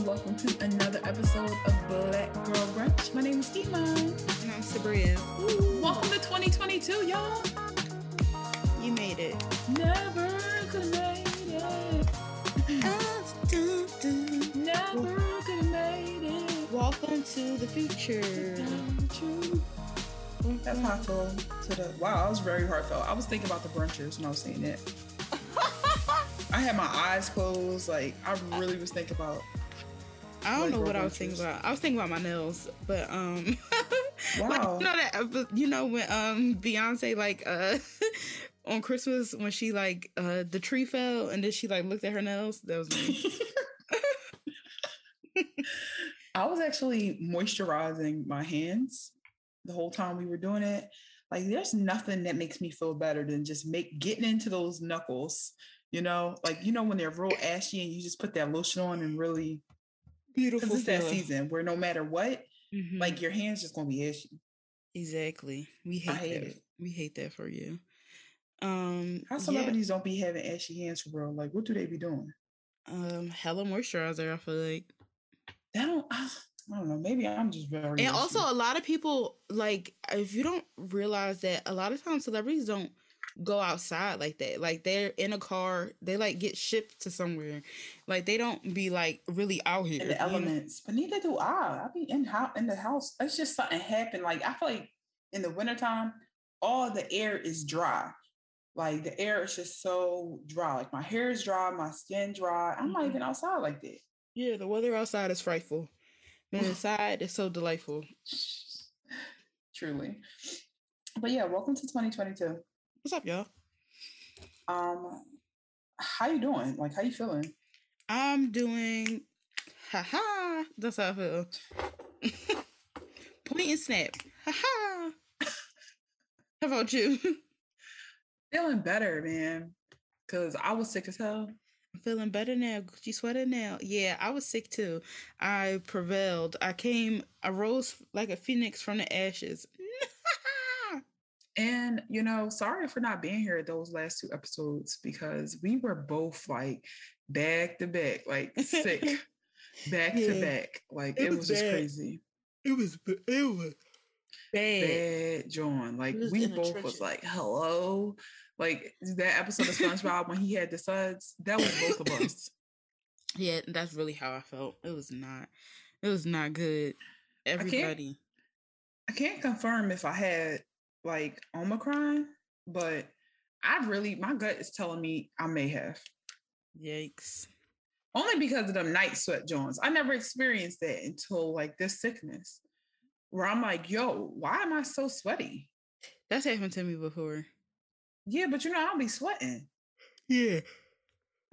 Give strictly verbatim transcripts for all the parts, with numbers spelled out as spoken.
and welcome to another episode of Black Girl Brunch. My name is Ima. And I'm Sabria. Ooh. Welcome to twenty twenty-two, y'all. You made it. Never could have made it. Oh, dun, dun. Never could have made it. Welcome to the future. That's heartfelt to the. Wow, I was very heartfelt. I was thinking about the brunchers when I was saying that. I had my eyes closed. Like, I really was thinking about. I don't like, know what I was thinking about. I was thinking about my nails, but um. Wow. Like, you know that you know when um Beyonce like uh on Christmas when she like uh the tree fell and then she like looked at her nails. That was me. I was actually moisturizing my hands the whole time we were doing it. Like, there's nothing that makes me feel better than just make getting into those knuckles. You know, like, you know, when they're real ashy and you just put that lotion on and really beautiful. Because it's that season where no matter what, mm-hmm. like your hands just going to be ashy. Exactly. We hate, hate that. It. We hate that for you. Um, How celebrities yeah. don't be having ashy hands for real? Like, what do they be doing? Um, hella moisturizer, I feel like. That don't, I, I don't know. Maybe I'm just very. And ashy. Also a lot of people, like, if you don't realize that a lot of times celebrities don't go outside like that. Like, they're in a car, they like get shipped to somewhere, like they don't be like really out here in the elements, know? But neither do I. I be in how in the house. It's just something happened. Like, I feel like in the wintertime all the air is dry. Like, the air is just so dry. Like, my hair is dry, my skin dry. I'm mm-hmm. not even outside like that. Yeah, the weather outside is frightful, and inside it's so delightful. Truly. But yeah, welcome to twenty twenty-two. What's up, y'all? Um, how you doing? Like, how you feeling? I'm doing, haha. That's how I feel. Point and snap. Haha. How about you? Feeling better, man. Cause I was sick as hell. I'm feeling better now. You sweating now? Yeah, I was sick too. I prevailed. I came. I rose like a phoenix from the ashes. And, you know, sorry for not being here those last two episodes because we were both like back to back, like sick, back yeah. to back. Like, it, it was, was just crazy. It was, it was bad. Bad, John. Like, we both was like, hello. Like, that episode of SpongeBob when he had the suds, that was both of us. Yeah, that's really how I felt. It was not, it was not good. Everybody. I can't, I can't confirm if I had like Omicron, but I really, my gut is telling me I may have. Yikes. Only because of them night sweat joints. I never experienced that until like this sickness where I'm like, yo, why am I so sweaty? That's happened to me before. Yeah, but you know, I'll be sweating. Yeah.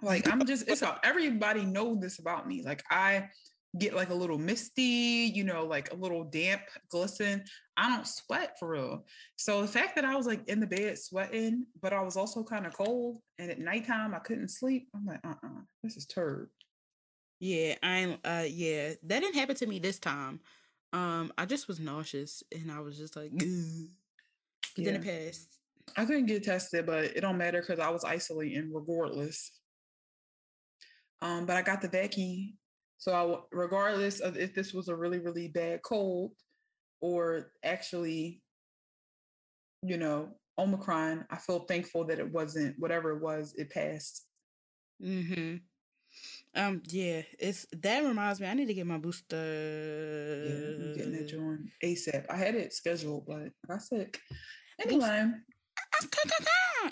Like, I'm just, it's how everybody knows this about me. Like, I get like a little misty, you know, like a little damp glisten. I don't sweat for real. So the fact that I was like in the bed sweating, but I was also kind of cold, and at nighttime I couldn't sleep. I'm like, uh-uh, this is turd. Yeah, I'm, uh, yeah, that didn't happen to me this time. Um, I just was nauseous and I was just like, ugh. But yeah. Then it passed. I couldn't get tested, but it don't matter because I was isolating regardless. Um, but I got the vaccine. So I, regardless of if this was a really, really bad cold or actually, you know, Omicron, I feel thankful that it wasn't, whatever it was, it passed. Mm-hmm. Um, yeah, it's, that reminds me, I need to get my booster. Yeah, I'm getting that joint ASAP. I had it scheduled, but I got sick. Anyway.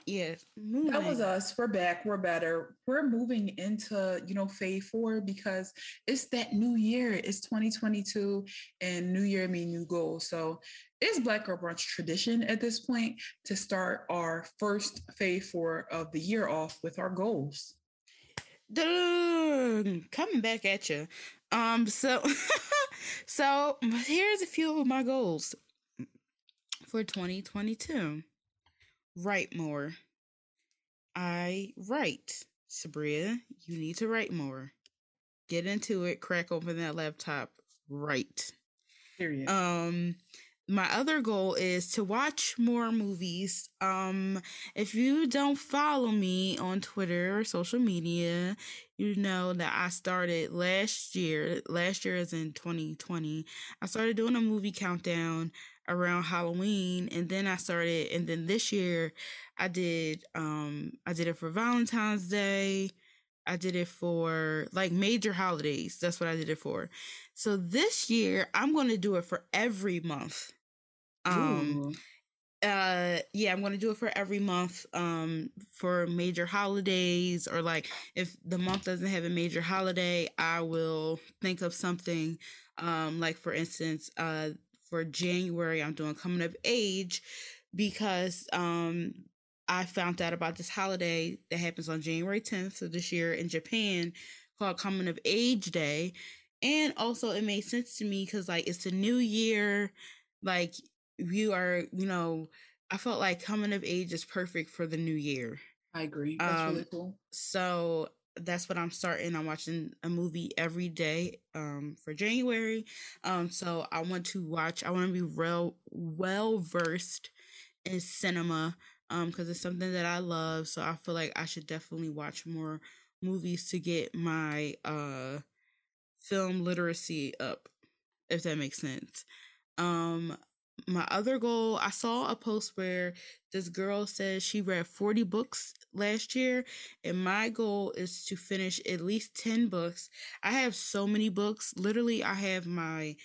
Yes. Moving. That was us. We're back. We're better. We're moving into, you know, phase four because it's that new year. It's twenty twenty-two and new year mean new goals. So it's Black Girl Brunch tradition at this point to start our first phase four of the year off with our goals. Dun, coming back at you. Um, so, so here's a few of my goals for twenty twenty-two. Write more. I write. Sabria, you need to write more. Get into it. Crack open that laptop. Write. Period. Um, my other goal is to watch more movies. Um, if you don't follow me on Twitter or social media, you know that I started last year. Last year is in twenty twenty. I started doing a movie countdown around Halloween, and then I started, and then this year I did, um, I did it for Valentine's Day. I did it for like major holidays. That's what I did it for. So this year I'm going to do it for every month. Um, Ooh. uh, yeah, I'm going to do it for every month. Um, for major holidays, or like if the month doesn't have a major holiday, I will think of something. Um, like for instance, uh, for January, I'm doing Coming of Age, because, um, I found out about this holiday that happens on January tenth of this year in Japan called Coming of Age Day. And also it made sense to me because, like, it's a new year. Like, you are, you know, I felt like coming of age is perfect for the new year. I agree. That's um, really cool. So that's what I'm starting. I'm watching a movie every day um, for January. Um, so I want to watch, I want to be real, well-versed in cinema. Um, because it's something that I love, so I feel like I should definitely watch more movies to get my uh film literacy up, if that makes sense. Um, my other goal, I saw a post where this girl says she read forty books last year, and my goal is to finish at least ten books. I have so many books. Literally, I have my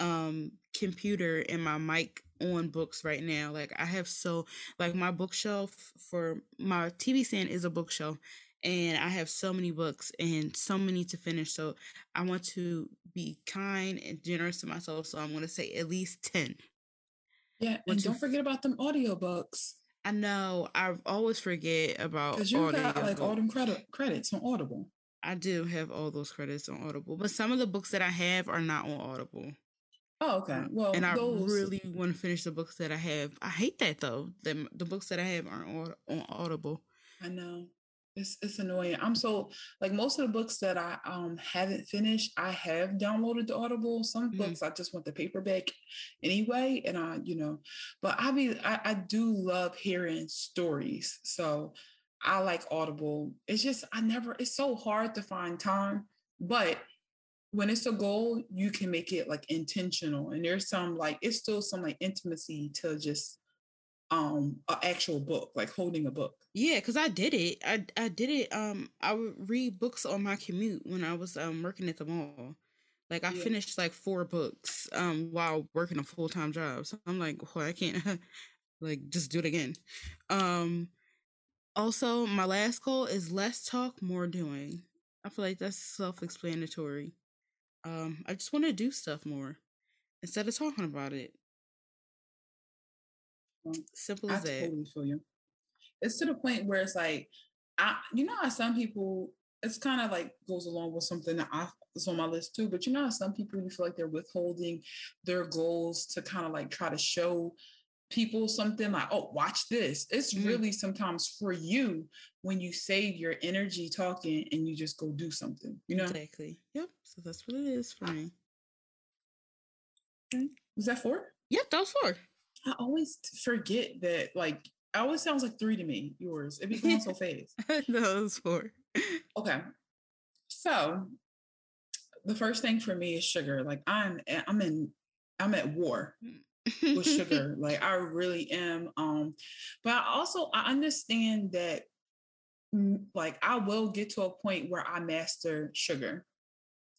um computer and my mic on books right now. Like, I have so, like, my bookshelf for my T V stand is a bookshelf, and I have so many books and so many to finish. So I want to be kind and generous to myself, so I'm going to say at least ten. Yeah, and don't f- forget about them audiobooks. I know, I always forget about, because you got like all them credit credits on Audible. I do have all those credits on Audible, but some of the books that I have are not on Audible. Oh, okay. Well, and I those... really want to finish the books that I have. I hate that though. The, the books that I have aren't on, on Audible. I know. It's it's annoying. I'm so, like, most of the books that I um haven't finished, I have downloaded the Audible. Some mm-hmm. books I just want the paperback anyway, and I, you know, but I be I, I do love hearing stories. So I like Audible. It's just I never. It's so hard to find time, but when it's a goal, you can make it like intentional. And there's some like, it's still some like intimacy to just um an actual book, like holding a book. Yeah, because I did it. I I did it. Um, I would read books on my commute when I was um working at the mall. Like I yeah. finished like four books um while working a full time job. So I'm like, well, I can't like just do it again. Um, also, my last goal is less talk, more doing. I feel like that's self-explanatory. Um, I just want to do stuff more instead of talking about it. Simple as that. I totally feel you. It's to the point where it's like, I, you know how some people, it's kind of like goes along with something that I was on my list too, but you know how some people, you feel like they're withholding their goals to kind of like try to show people something like, oh, watch this. It's mm-hmm. really sometimes for you when you save your energy talking and you just go do something, you know? Exactly. Yep. So that's what it is for me. Okay. Was that four? Yep, that was four. I always forget that, like, it always sounds like three to me, yours. It'd be going so fast. No, it was four. Okay. So the first thing for me is sugar. Like I'm I'm in I'm at war. With sugar, like I really am. Um, but I also I understand that, like, I will get to a point where I master sugar.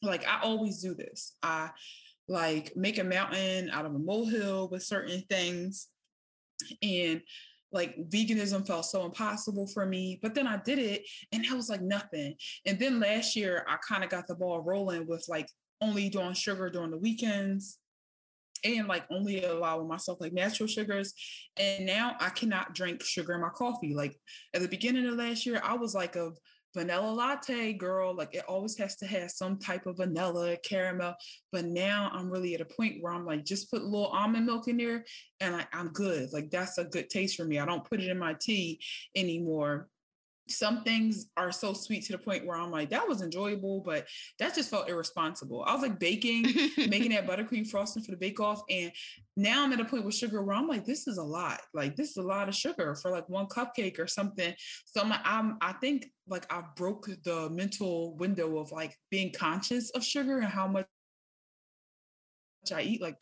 Like I always do this. I like make a mountain out of a molehill with certain things, and like veganism felt so impossible for me. But then I did it, and that was like nothing. And then last year, I kind of got the ball rolling with like only doing sugar during the weekends. And like only allowing myself like natural sugars. And now I cannot drink sugar in my coffee. Like at the beginning of last year, I was like a vanilla latte girl. Like it always has to have some type of vanilla, caramel. But now I'm really at a point where I'm like, just put a little almond milk in there and I, I'm good. Like that's a good taste for me. I don't put it in my tea anymore. some things are so sweet to the point where I'm like, that was enjoyable, but that just felt irresponsible. I was like baking, making that buttercream frosting for the bake off. And now I'm at a point with sugar where I'm like, this is a lot. Like, this is a lot of sugar for like one cupcake or something. So I'm, I'm I think like I broke the mental window of like being conscious of sugar and how much I eat. Like,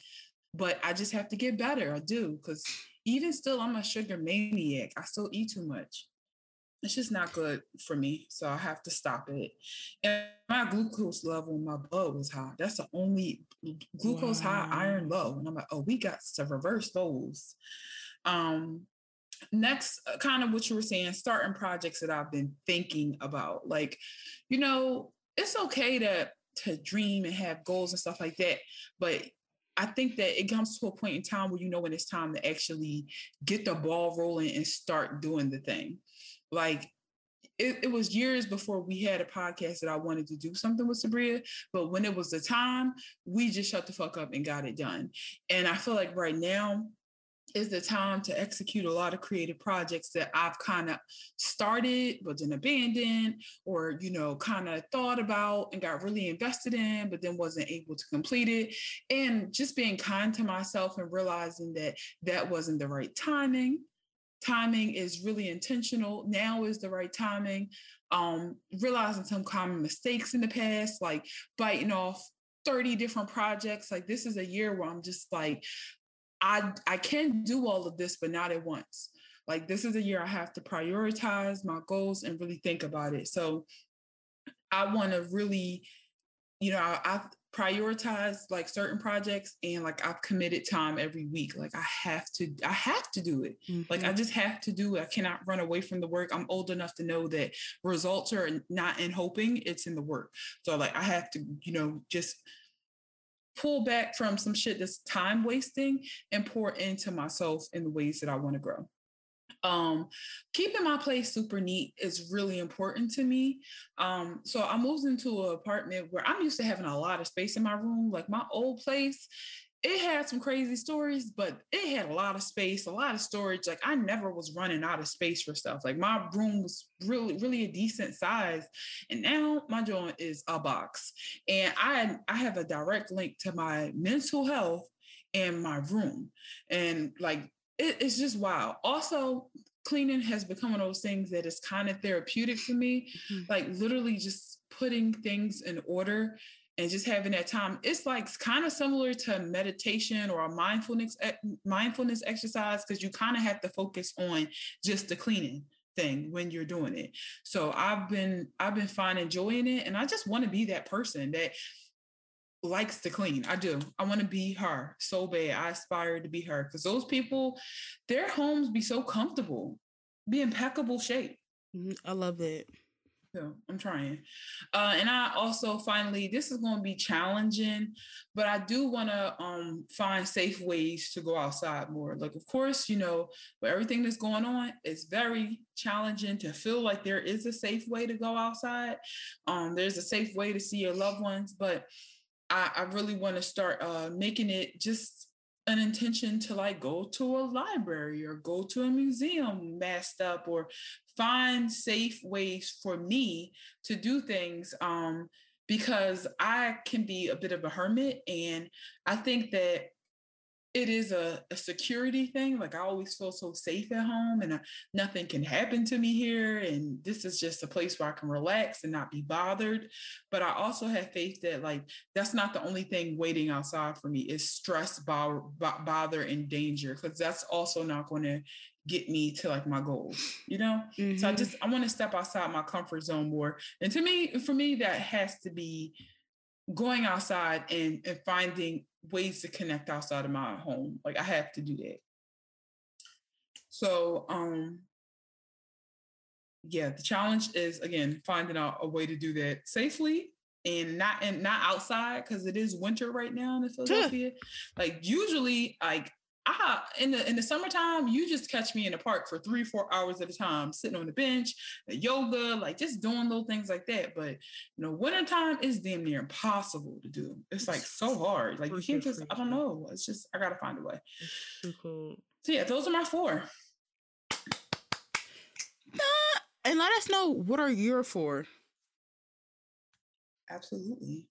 but I just have to get better. I do. Cause even still, I'm a sugar maniac. I still eat too much. It's just not good for me. So I have to stop it. And my glucose level in my blood was high. That's the only glucose wow. high, iron low. And I'm like, oh, we got to reverse those. Um, next, uh, kind of what you were saying, starting projects that I've been thinking about. Like, you know, it's okay to, to dream and have goals and stuff like that. But I think that it comes to a point in time where you know when it's time to actually get the ball rolling and start doing the thing. Like, it, it was years before we had a podcast that I wanted to do something with Sabria, but when it was the time, we just shut the fuck up and got it done. And I feel like right now is the time to execute a lot of creative projects that I've kind of started, but then abandoned, or, you know, kind of thought about and got really invested in, but then wasn't able to complete it. And just being kind to myself and realizing that that wasn't the right timing. Timing is really intentional. Now is the right timing. Um, realizing some common mistakes in the past, like biting off thirty different projects. Like, this is a year where I'm just like, I I can do all of this, but not at once. Like, this is a year I have to prioritize my goals and really think about it. So I want to really, you know, I, I prioritize like certain projects, and like I've committed time every week. Like I have to, I have to do it. Mm-hmm. Like I just have to do it. I cannot run away from the work. I'm old enough to know that results are not in hoping, it's in the work. So like I have to, you know, just pull back from some shit that's time wasting and pour into myself in the ways that I want to grow. Um, keeping my place super neat is really important to me. Um, so I moved into an apartment where I'm used to having a lot of space in my room. Like my old place, it had some crazy stories, but it had a lot of space, a lot of storage. Like I never was running out of space for stuff. Like my room was really, really a decent size. And now my joint is a box. And I, I have a direct link to my mental health and my room. And like, It, it's just wild. Also, cleaning has become one of those things that is kind of therapeutic for me. Mm-hmm. Like literally just putting things in order and just having that time. It's like kind of similar to meditation or a mindfulness mindfulness exercise, because you kind of have to focus on just the cleaning thing when you're doing it. So I've been I've been finding joy in it, and I just want to be that person that likes to clean. I do. I want to be her so bad. I aspire to be her, because those people, their homes be so comfortable, be impeccable shape. I love it. So I'm trying. Uh, and I also finally, this is going to be challenging, but I do want to um, find safe ways to go outside more. Like, of course, you know, with everything that's going on, it's very challenging to feel like there is a safe way to go outside. Um, there's a safe way to see your loved ones, but I, I really want to start uh, making it just an intention to like go to a library or go to a museum masked up, or find safe ways for me to do things, um, because I can be a bit of a hermit. And I think that it is a, a security thing. Like I always feel so safe at home, and I, nothing can happen to me here. And this is just a place where I can relax and not be bothered. But I also have faith that like, that's not the only thing waiting outside for me is stress, bo- bo- bother, and danger. Cause that's also not going to get me to like my goals, you know? Mm-hmm. So I just, I want to step outside my comfort zone more. And to me, for me, that has to be going outside and, and finding ways to connect outside of my home. Like I have to do that. So um yeah, the challenge is again finding out a way to do that safely and not and not outside, because it is winter right now in Philadelphia. Like usually like I in the in the summertime, you just catch me in the park for three, four hours at a time, sitting on the bench, the yoga, like just doing little things like that. But you know, wintertime is damn near impossible to do. It's like so hard. Like you can't just, I don't know. It's just I gotta find a way. So yeah, those are my four. And let us know, what are you for? Absolutely.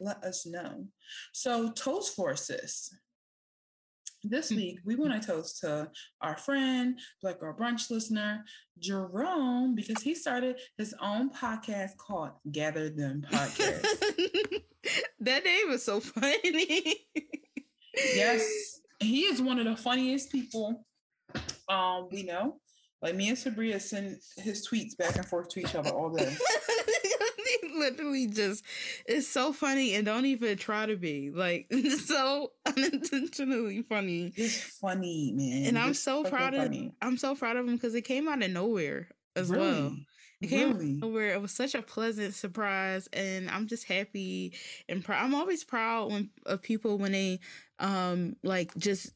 Let us know. So, toast for sis. This week, we want to toast to our friend, Black Girl Brunch listener, Jerome, because he started his own podcast called Gather Them Podcast. That name is so funny. Yes. He is one of the funniest people um, we know. Like, me and Sabria send his tweets back and forth to each other all day. Literally just, it's so funny and don't even try to be. Like, it's so unintentionally funny. It's funny, man. And I'm it's so proud of funny. I'm so proud of him because it came out of nowhere as really? well. It came really? out of nowhere. It was such a pleasant surprise, and I'm just happy and proud. I'm always proud when of people when they um like just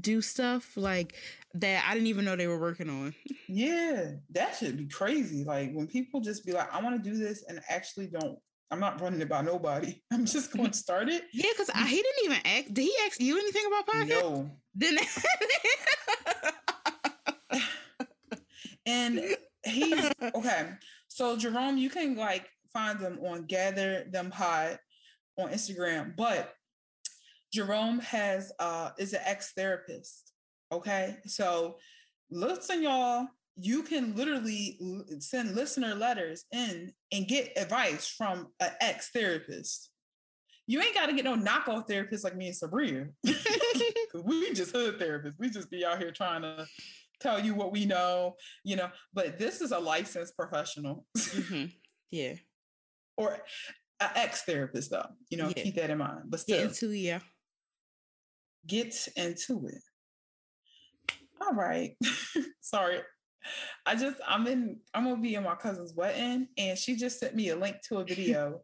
do stuff like that I didn't even know they were working on. Yeah, that should be crazy. Like, when people just be like, I want to do this, and actually don't, I'm not running it by nobody. I'm just going to start it. Yeah, because he didn't even ask. Did he ask you anything about podcasts? No. Then and he's, okay. So, Jerome, you can, like, find them on Gather Them Pod on Instagram, but Jerome has uh is an ex-therapist, okay? So listen, y'all, you can literally l- send listener letters in and get advice from an ex-therapist. You ain't got to get no knockoff therapist like me and Sabria. We just hood therapists. We just be out here trying to tell you what we know, you know, but this is a licensed professional. Mm-hmm. Yeah. Or an ex-therapist, though. You know, yeah. Keep that in mind. But still. Get into it, yeah. Get into it. All right. Sorry. I just, I'm in, I'm going to be in my cousin's wedding, and she just sent me a link to a video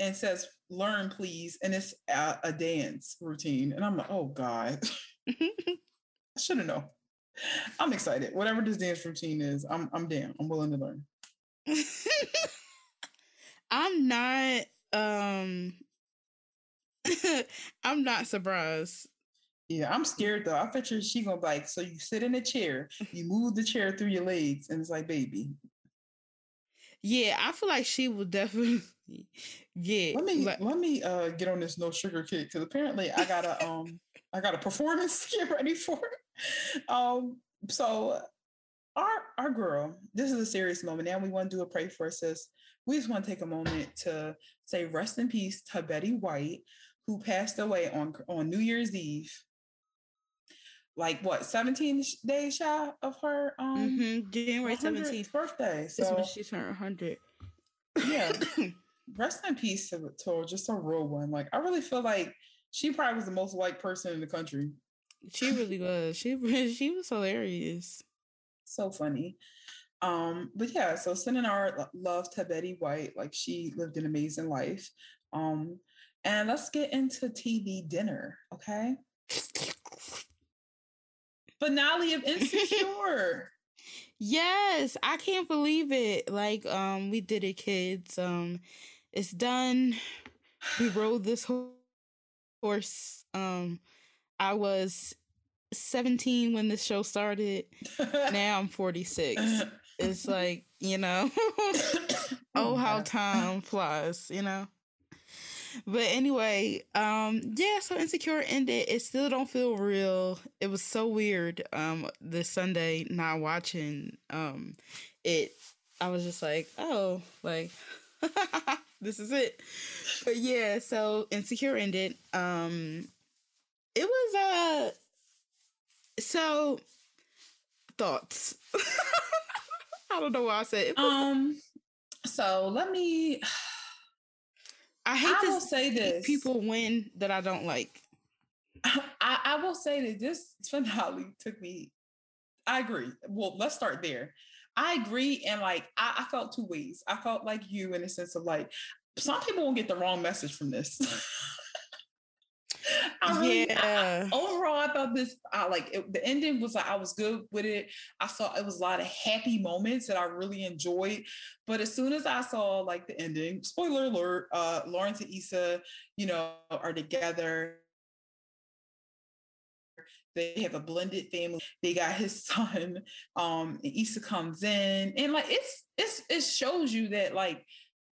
and says, learn, please. And it's a, a dance routine. And I'm like, oh, God. I should have known. I'm excited. Whatever this dance routine is, I'm, I'm down. I'm willing to learn. I'm not, um, I'm not surprised. Yeah, I'm scared though. I picture she gonna be like, so you sit in a chair, you move the chair through your legs, and it's like, baby. Yeah, I feel like she will definitely get. Let me like, let me uh get on this no sugar kick, because apparently I got a um I got a performance to get ready for. Um, so our our girl, this is a serious moment, and we want to do a pray for us, sis. We just want to take a moment to say rest in peace to Betty White, who passed away on, on New Year's Eve. Like, what, seventeen days shy of her um, mm-hmm. January seventeenth birthday. So this is when she turned one hundred. Yeah. Rest in peace to, to her, just a real one. Like, I really feel like she probably was the most white person in the country. She really was. She she was hilarious. So funny. Um, but yeah, so sending our love to Betty White. Like, she lived an amazing life. Um, and let's get into T V dinner, okay? Finale of Insecure. Yes, I can't believe it. Like, um, we did it, kids. Um, it's done. We rode this ho- horse. Um, I was seventeen when this show started. Now I'm forty-six. It's like, you know, oh, how time flies, you know? But anyway, um, yeah, so Insecure ended. It still don't feel real. It was so weird um, this Sunday not watching um, it. I was just like, oh, like, this is it. But yeah, so Insecure ended. Um, it was, uh, so, thoughts. I don't know why I said it. Um, so let me. I hate I to say this. People win that I don't like. I, I will say that this finale took me. I agree. Well, let's start there. I agree, and like I, I felt two ways. I felt like you in the sense of like some people will get the wrong message from this. I really, yeah. I, I, overall, I thought this. I like it, the ending was like I was good with it. I saw it was a lot of happy moments that I really enjoyed. But as soon as I saw like the ending, spoiler alert: uh, Lawrence and Issa, you know, are together. They have a blended family. They got his son. Um, and Issa comes in, and like it's it's it shows you that like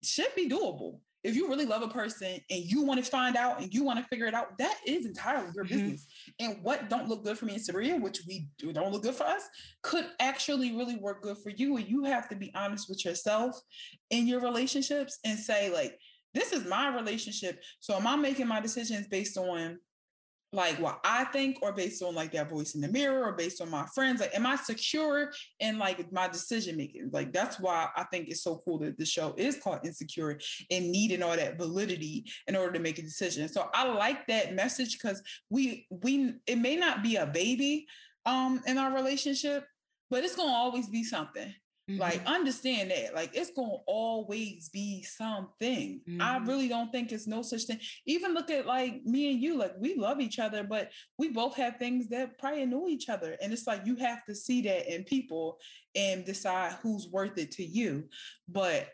should be doable. If you really love a person and you want to find out and you want to figure it out, that is entirely your business. Mm-hmm. And what don't look good for me and Sabrina, which we do, don't look good for us, could actually really work good for you. And you have to be honest with yourself in your relationships and say, like, this is my relationship. So am I making my decisions based on like what I think, or based on like that voice in the mirror, or based on my friends? Like, am I secure in like my decision making? Like, that's why I think it's so cool that the show is called Insecure, and needing all that validity in order to make a decision. So I like that message, because we we it may not be a baby um in our relationship, but it's gonna always be something. Mm-hmm. Like, understand that, like, it's gonna always be something. Mm-hmm. I really don't think it's no such thing. Even look at like me and you, like, we love each other, but we both have things that probably annoy each other. And it's like, you have to see that in people and decide who's worth it to you. But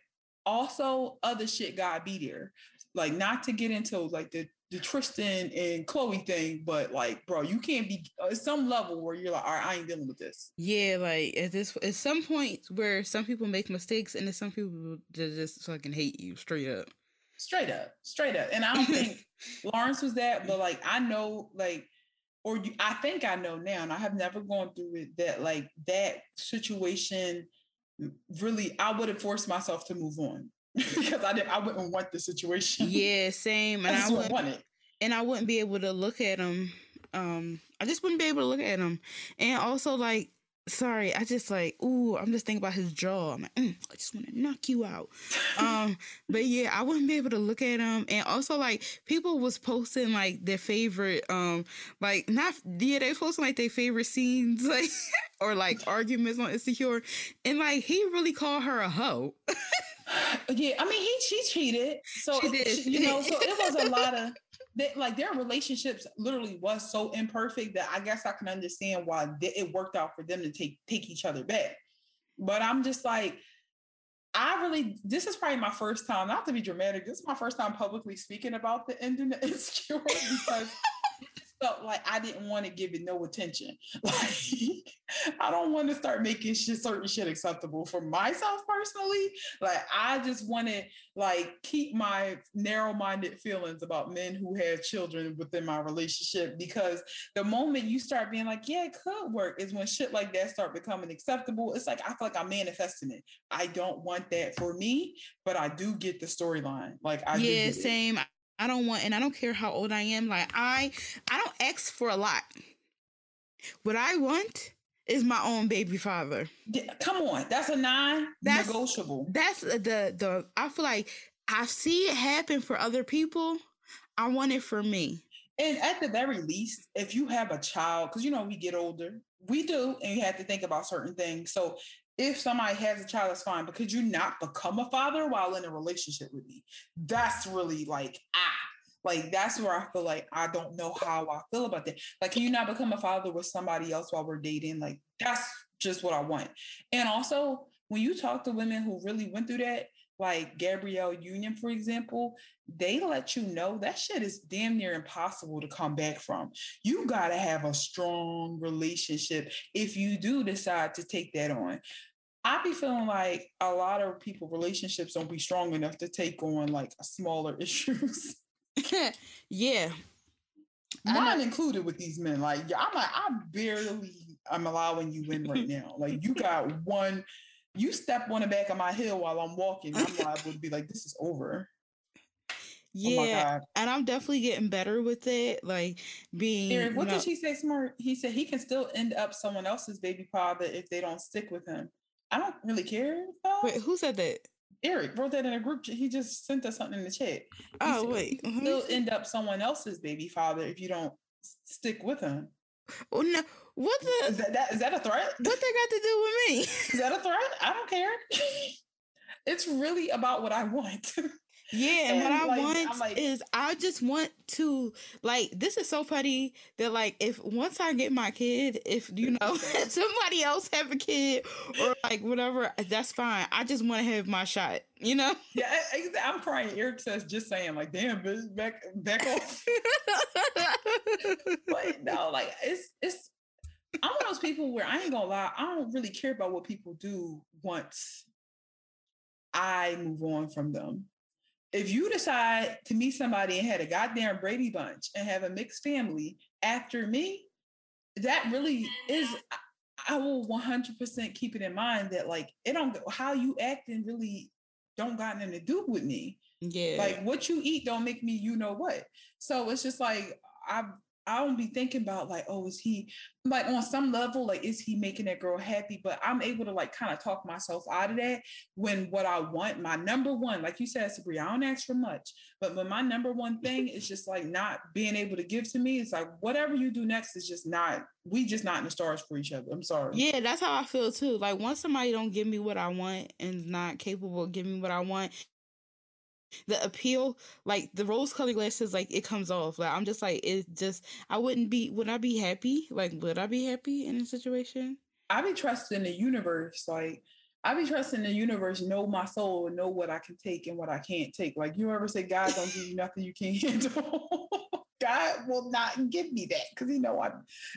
also, other shit gotta be there. Like, not to get into like the the Tristan and Khloé thing, but like, bro, you can't be at uh, some level where you're like, all right, I ain't dealing with this. Yeah, like at this, at some point where some people make mistakes, and then some people just fucking hate you straight up, straight up, straight up. And I don't think Lawrence was that, but like, I know, like, or you, I think I know now, and I have never gone through it, that like that situation really, I would have forced myself to move on. Because I didn't, I wouldn't want the situation. Yeah, same. And I, I wouldn't want it. And I wouldn't be able to look at him. Um, I just wouldn't be able to look at him. And also, like, sorry, I just like, ooh, I'm just thinking about his jaw. I'm like, mm, I just want to knock you out. um, but yeah, I wouldn't be able to look at him. And also, like, people was posting like their favorite, um, like not yeah, they was posting like their favorite scenes, like or like arguments on Insecure. And like, he really called her a hoe. Yeah, I mean, he she cheated, so she did. She, you know, so it was a lot of that. Like, their relationships literally was so imperfect that I guess I can understand why they, it worked out for them to take take each other back. But I'm just like, I really, this is probably my first time, not to be dramatic, this is my first time publicly speaking about the ending of Insecure, because felt like I didn't want to give it no attention. Like, I don't want to start making shit, certain shit acceptable for myself personally. Like, I just want to like keep my narrow-minded feelings about men who have children within my relationship, because the moment you start being like, yeah, it could work, is when shit like that start becoming acceptable. It's like, I feel like I'm manifesting it. I don't want that for me, but I do get the storyline. Like, I yeah, do get same. It. I don't want, and I don't care how old I am. Like, I, I don't ask for a lot. What I want is my own baby father. Yeah, come on. That's a non-negotiable. That's, that's the, the, I feel like I see it happen for other people. I want it for me. And at the very least, if you have a child, because, you know, we get older, we do, and you have to think about certain things. So if somebody has a child, that's fine, but could you not become a father while in a relationship with me? That's really like, ah, like, that's where I feel like I don't know how I feel about that. Like, can you not become a father with somebody else while we're dating? Like, that's just what I want. And also, when you talk to women who really went through that, like Gabrielle Union, for example, they let you know that shit is damn near impossible to come back from. You gotta have a strong relationship if you do decide to take that on. I be feeling like a lot of people, relationships don't be strong enough to take on like smaller issues. Yeah. Mine included with these men. Like, I'm like, I barely, I'm allowing you in right now. Like, you got one. You step on the back of my heel while I'm walking, I'm liable to be like, this is over. Yeah, oh my God. And I'm definitely getting better with it. Like, being... Eric, what you know, did she say, Smart? He said he can still end up someone else's baby father if they don't stick with him. I don't really care. Though. Wait, who said that? Eric wrote that in a group. He just sent us something in the chat. He oh, said, wait. You can still end up someone else's baby father if you don't stick with him. Oh, no. What the? Is that, that, is that a threat? What they got to do with me? Is that a threat? I don't care. It's really about what I want. Yeah, and, and what like, I want like, is I just want to, like, this is so funny that, like, if once I get my kid, if, you know, somebody else have a kid or, like, whatever, that's fine. I just want to have my shot, you know? Yeah, I'm crying ear to just saying, like, damn, bitch, back, back off. But, no, like, it's, it's, I'm one of those people where I ain't gonna lie, I don't really care about what people do once I move on from them. If you decide to meet somebody and had a goddamn Brady Bunch and have a mixed family after me, that really is, I will one hundred percent keep it in mind that, like, it don't, how you acting really don't got nothing to do with me. Yeah. Like, what you eat don't make me, you know what. So it's just like, I I don't be thinking about, like, oh, is he, like, on some level, like, is he making that girl happy? But I'm able to, like, kind of talk myself out of that when what I want, my number one, like you said, Sabrina, I don't ask for much, but when my number one thing is just, like, not being able to give to me, it's like, whatever you do next is just not, we just not in the stars for each other. I'm sorry. Yeah, that's how I feel, too. Like, once somebody don't give me what I want and not capable of giving me what I want, the appeal, like the rose colored glasses, like it comes off. Like I'm just like, it just, I wouldn't be, would I be happy? Like, would I be happy in a situation? I be trusting the universe. Like I be trusting the universe, know my soul, know what I can take and what I can't take. Like you ever say, God don't give you nothing you can't handle. God will not give me that because you know I,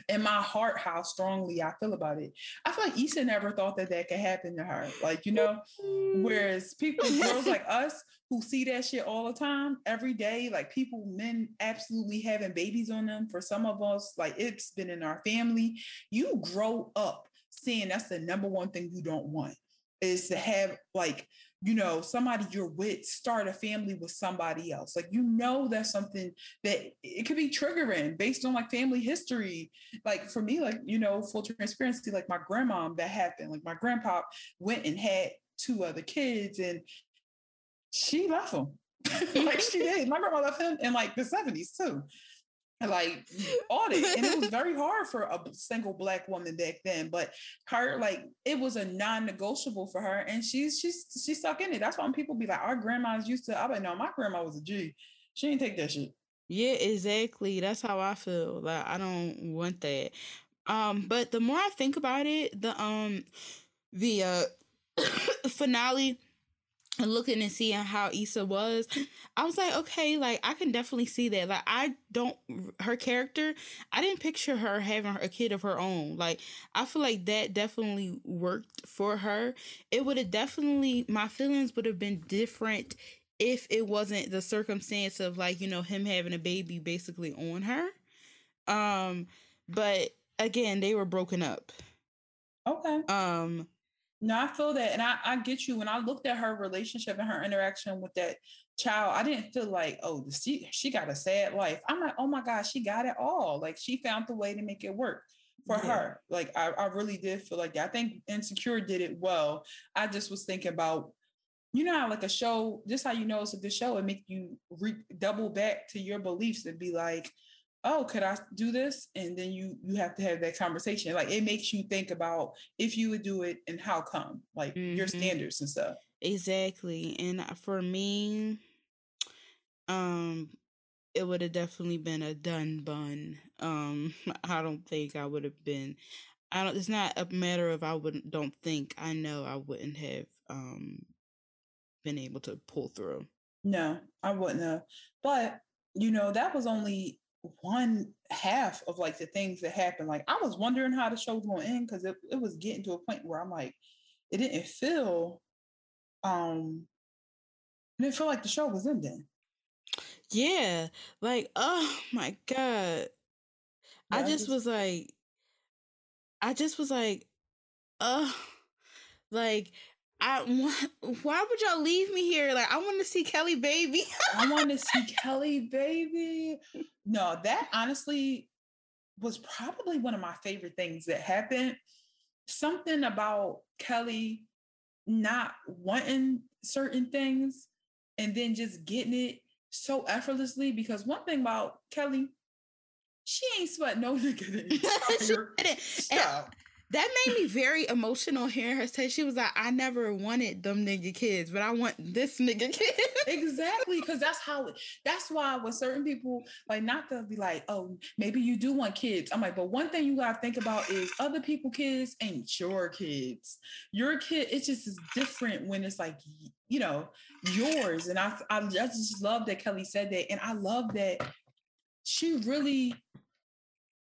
in my heart how strongly I feel about it. I feel like Issa never thought that that could happen to her. Like, you know, whereas people, girls like us who see that shit all the time, every day, like people, men absolutely having babies on them. For some of us, like it's been in our family. You grow up seeing that's the number one thing you don't want is to have like, you know, somebody you're with, start a family with somebody else. Like, you know, that's something that it could be triggering based on like family history. Like for me, like, you know, full transparency, like my grandma, that happened. Like my grandpa went and had two other kids and she left him. Like she did. My grandma left him in like the seventies too. Like all that. And it was very hard for a single Black woman back then, but her, like, it was a non-negotiable for her and she's she's she's stuck in it. That's why when people be like, our grandma's used to, I'm like, no, my grandma was a G. She didn't take that shit. Yeah, exactly. That's how I feel. Like I don't want that. Um, but the more I think about it, the um the uh finale and looking and seeing how Issa was, I was like, okay, like, I can definitely see that. Like, I don't, her character, I didn't picture her having a kid of her own. Like, I feel like that definitely worked for her. It would have definitely, my feelings would have been different if it wasn't the circumstance of, like, you know, him having a baby basically on her. Um, but, again, they were broken up. Okay. Um... No, I feel that. And I, I get you. When I looked at her relationship and her interaction with that child, I didn't feel like, oh, she, she got a sad life. I'm like, oh my God, she got it all. Like she found the way to make it work for yeah. her. Like I, I really did feel like that. I think Insecure did it well. I just was thinking about, you know, how like a show, just how you know it's a good show, it make you re- double back to your beliefs and be like, oh, could I do this? And then you you have to have that conversation. Like, it makes you think about if you would do it and how come, like mm-hmm. your standards and stuff. Exactly. And for me, um, it would have definitely been a done bun. Um, I don't think I would have been, I don't, it's not a matter of I wouldn't, don't think, I know I wouldn't have um been able to pull through. No, I wouldn't have. But, you know, that was only one half of like the things that happened. Like I was wondering how the show was going to end because it, it was getting to a point where I'm like, it didn't feel, um, it didn't feel like the show was ending. Yeah, like oh my God, yeah, I, just I just was like, I just was like, oh, like. I want, why would y'all leave me here? Like, I want to see Kelly, baby. I want to see Kelly, baby. No, that honestly was probably one of my favorite things that happened. Something about Kelly not wanting certain things and then just getting it so effortlessly. Because one thing about Kelly, she ain't sweat no nigga. She didn't. That made me very emotional hearing her say, she was like, I never wanted them nigga kids, but I want this nigga kid. Exactly, because that's how, it, that's why when certain people, like, not they'll be like, oh, maybe you do want kids. I'm like, but one thing you got to think about is other people's kids ain't your kids. Your kid, it's just is different when it's like, you know, yours. And I, I just love that Kelly said that. And I love that she really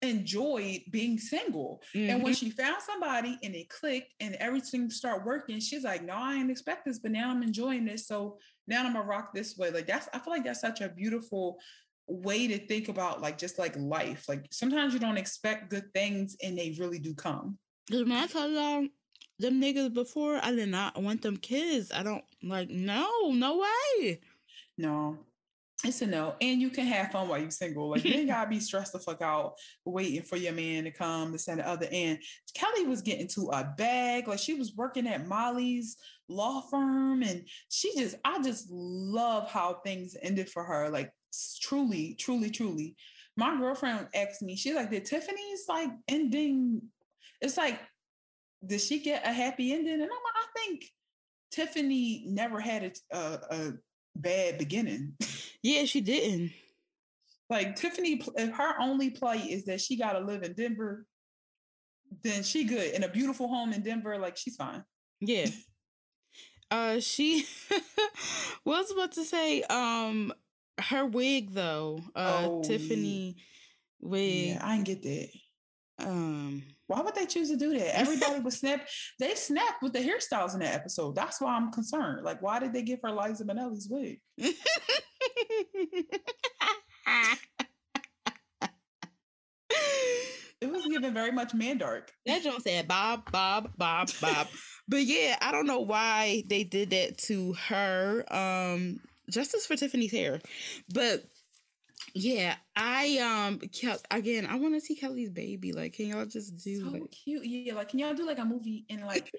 enjoyed being single. Mm-hmm. And when she found somebody and it clicked and everything started working, she's like, no, I didn't expect this, but now I'm enjoying this. So now I'm gonna rock this way. Like that's, I feel like that's such a beautiful way to think about like, just like life. Like sometimes you don't expect good things and they really do come. Cause when I told y'all them niggas before, I did not want them kids. I don't like, no, no way. No. It's a no. And you can have fun while you're single. Like, you ain't gotta be stressed the fuck out waiting for your man to come, this and the other. And Kelly was getting to a bag. Like, she was working at Molly's law firm. And she just, I just love how things ended for her. Like, truly, truly, truly. My girlfriend asked me, she's like, did Tiffany's, like, ending, it's like, did she get a happy ending? And I'm like, I think Tiffany never had a, a, a bad beginning. Yeah, she didn't. Like, Tiffany, her only plight is that she got to live in Denver. Then she good. In a beautiful home in Denver, like, she's fine. Yeah. Uh, she was about to say, um, her wig, though. Uh, oh, Tiffany wig. Yeah, I didn't get that. Um... Why would they choose to do that? Everybody was snap. They snapped with the hairstyles in that episode. That's why I'm concerned. Like, why did they give her Liza Minnelli's wig? It was given very much Mandark. That Joan said, Bob, Bob, Bob, Bob. But yeah, I don't know why they did that to her. Um, justice for Tiffany's hair. But yeah, I um Kel- again I want to see Kelly's baby. Like, can y'all just do so like- cute? Yeah, like can y'all do like a movie in like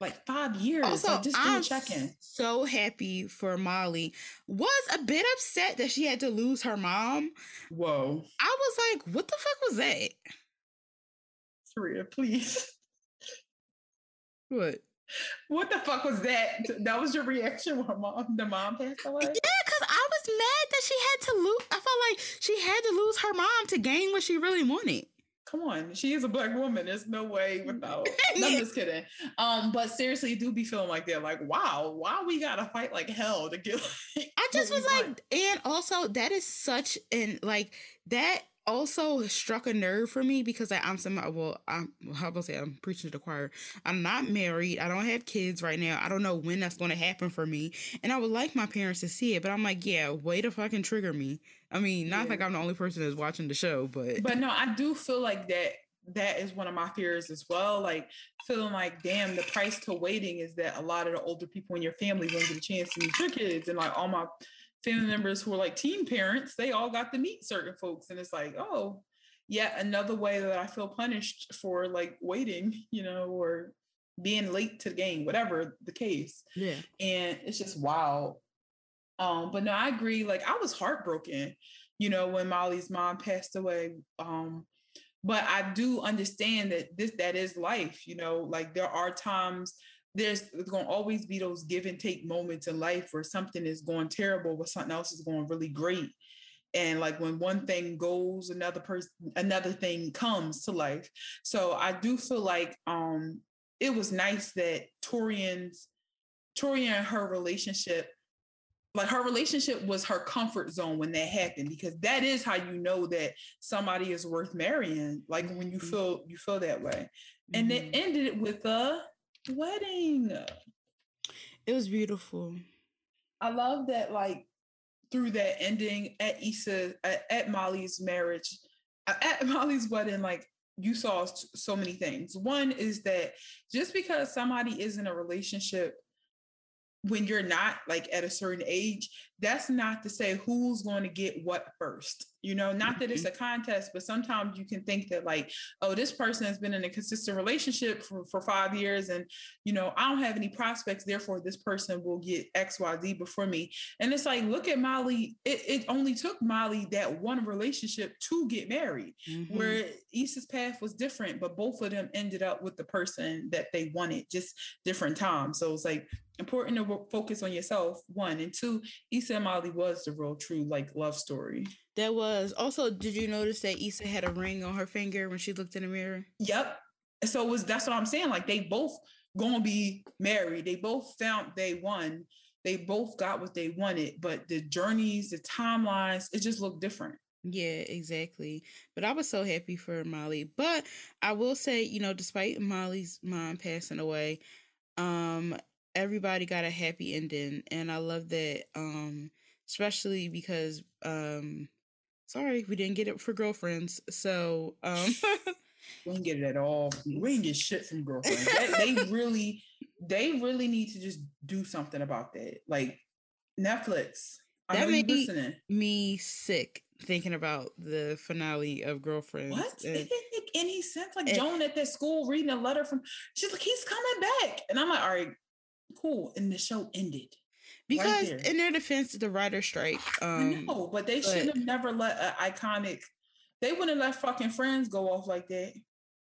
like five years? Also, like, just do I'm a check-in. So happy for Molly. Was a bit upset that she had to lose her mom. Whoa! I was like, what the fuck was that? Saria, please. What? What the fuck was that? That was your reaction when her mom, the mom passed away? Yeah, because I was mad that she had to lose. I felt like she had to lose her mom to gain what she really wanted. Come on. She is a black woman. There's no way without. No, I'm just kidding. Um, but seriously, do be feeling like that. Like, wow, why we got to fight like hell to get like, I just was like, want. And also that is such an, like, that also struck a nerve for me because like, I'm somebody, well, I'm, how about I say I'm preaching to the choir. I'm not married. I don't have kids right now. I don't know when that's going to happen for me. And I would like my parents to see it, but I'm like, yeah, way to fucking trigger me. I mean, not yeah. like I'm the only person that's watching the show, but. But no, I do feel like that, that is one of my fears as well. Like feeling like, damn, the price to waiting is that a lot of the older people in your family won't get a chance to meet your kids. And like all my family members who are like teen parents, they all got to meet certain folks. And it's like, oh, yet another way that I feel punished for like waiting, you know, or being late to the game, whatever the case. Yeah. And it's just wild. Um, but no, I agree. Like I was heartbroken, you know, when Molly's mom passed away. Um, but I do understand that this, that is life, you know, like there are times There's, there's going to always be those give and take moments in life where something is going terrible, but something else is going really great. And like when one thing goes, another person, another thing comes to life. So I do feel like um, it was nice that Torian's, Torian and her relationship, like her relationship was her comfort zone when that happened, because that is how you know that somebody is worth marrying. Like mm-hmm. when you feel, you feel that way. Mm-hmm. And it ended with a wedding. It was beautiful. I love that, like through that ending at Issa at, at Molly's marriage at Molly's wedding, like you saw so many things. One is that just because somebody is in a relationship when you're not like at a certain age, that's not to say who's going to get what first, you know, not mm-hmm. that it's a contest, but sometimes you can think that like, oh, this person has been in a consistent relationship for, for five years and, you know, I don't have any prospects. Therefore, this person will get X, Y, Z before me. And it's like, look at Molly. It, it only took Molly that one relationship to get married, mm-hmm. where Issa's path was different, but both of them ended up with the person that they wanted, just different times. So it's like, important to focus on yourself, one. And two, Issa and Molly was the real true, like, love story. That was. Also, did you notice that Issa had a ring on her finger when she looked in the mirror? Yep. So it was, that's what I'm saying. Like, they both gonna be married. They both found they won. They both got what they wanted. But the journeys, the timelines, it just looked different. Yeah, exactly. But I was so happy for Molly. But I will say, you know, despite Molly's mom passing away, um... everybody got a happy ending, and I love that, um, especially because, um, sorry, we didn't get it for Girlfriends, so... Um, we didn't get it at all. We didn't get shit from Girlfriends. they, they really, they really need to just do something about that. Like, Netflix, I know you're listening. Me sick thinking about the finale of Girlfriends. What? And it didn't make any sense. Like, Joan at that school reading a letter from... She's like, he's coming back. And I'm like, all right, cool. And the show ended because right in their defense, the writer strike. Um, no, but they should have never let an iconic. They wouldn't have let fucking Friends go off like that.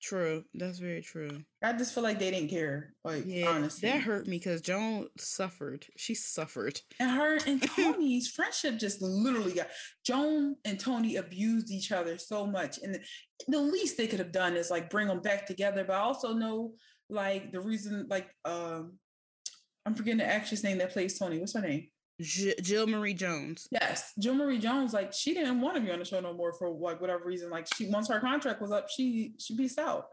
True, that's very true. I just feel like they didn't care. Like, yeah, honestly, that hurt me because Joan suffered. She suffered, and her and Tony's friendship just literally got. Joan and Tony abused each other so much, and the, the least they could have done is like bring them back together. But I also know like the reason, like. um I'm forgetting the actress name that plays Tony. What's her name? J- Jill Marie Jones. Yes. Jill Marie Jones, like, she didn't want to be on the show no more for, like, whatever reason. Like, she once her contract was up, she she peaced out.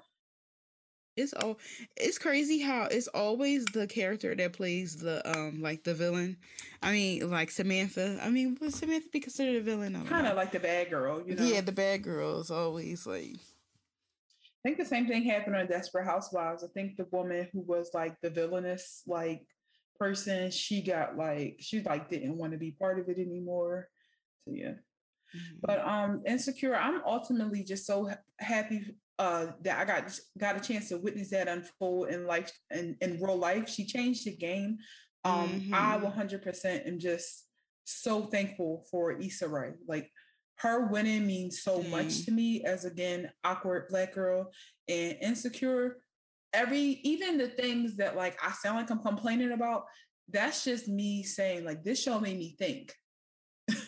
It's all, it's crazy how it's always the character that plays the, um like, the villain. I mean, like, Samantha. I mean, would Samantha be considered a villain? Kind of like the bad girl, you know? Yeah, the bad girl is always, like... I think the same thing happened on Desperate Housewives. I think the woman who was, like, the villainous, like, person, she got like she like didn't want to be part of it anymore. So yeah, mm-hmm. but um, Insecure. I'm ultimately just so happy uh, that I got got a chance to witness that unfold in life and in, in real life. She changed the game. Um, mm-hmm. I one hundred percent am just so thankful for Issa Rae. Like her winning means so mm. much to me. As again, awkward black girl and Insecure. Every, even the things that like I sound like I'm complaining about, that's just me saying like this show made me think. like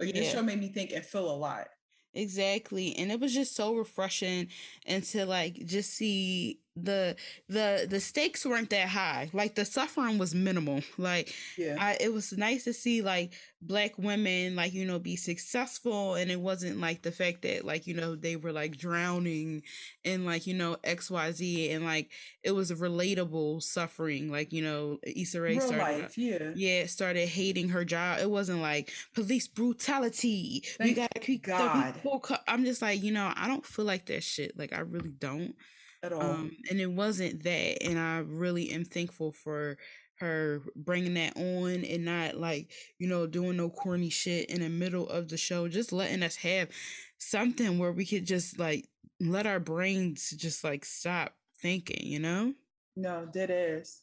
yeah. This show made me think and feel a lot. Exactly. And it was just so refreshing and to like just see the the the stakes weren't that high. Like the suffering was minimal. Like yeah. I, it was nice to see like black women like, you know, be successful, and it wasn't like the fact that like, you know, they were like drowning in like, you know, X Y Z, and like it was a relatable suffering. Like, you know, Issa Rae started life, yeah. yeah, started hating her job. It wasn't like police brutality. Thank we gotta keep God. The people. I'm just like, you know, I don't feel like that shit. Like I really don't. At all. Um, and it wasn't that. And I really am thankful for her bringing that on and not like, you know, doing no corny shit in the middle of the show, just letting us have something where we could just like let our brains just like stop thinking, you know? No, that is.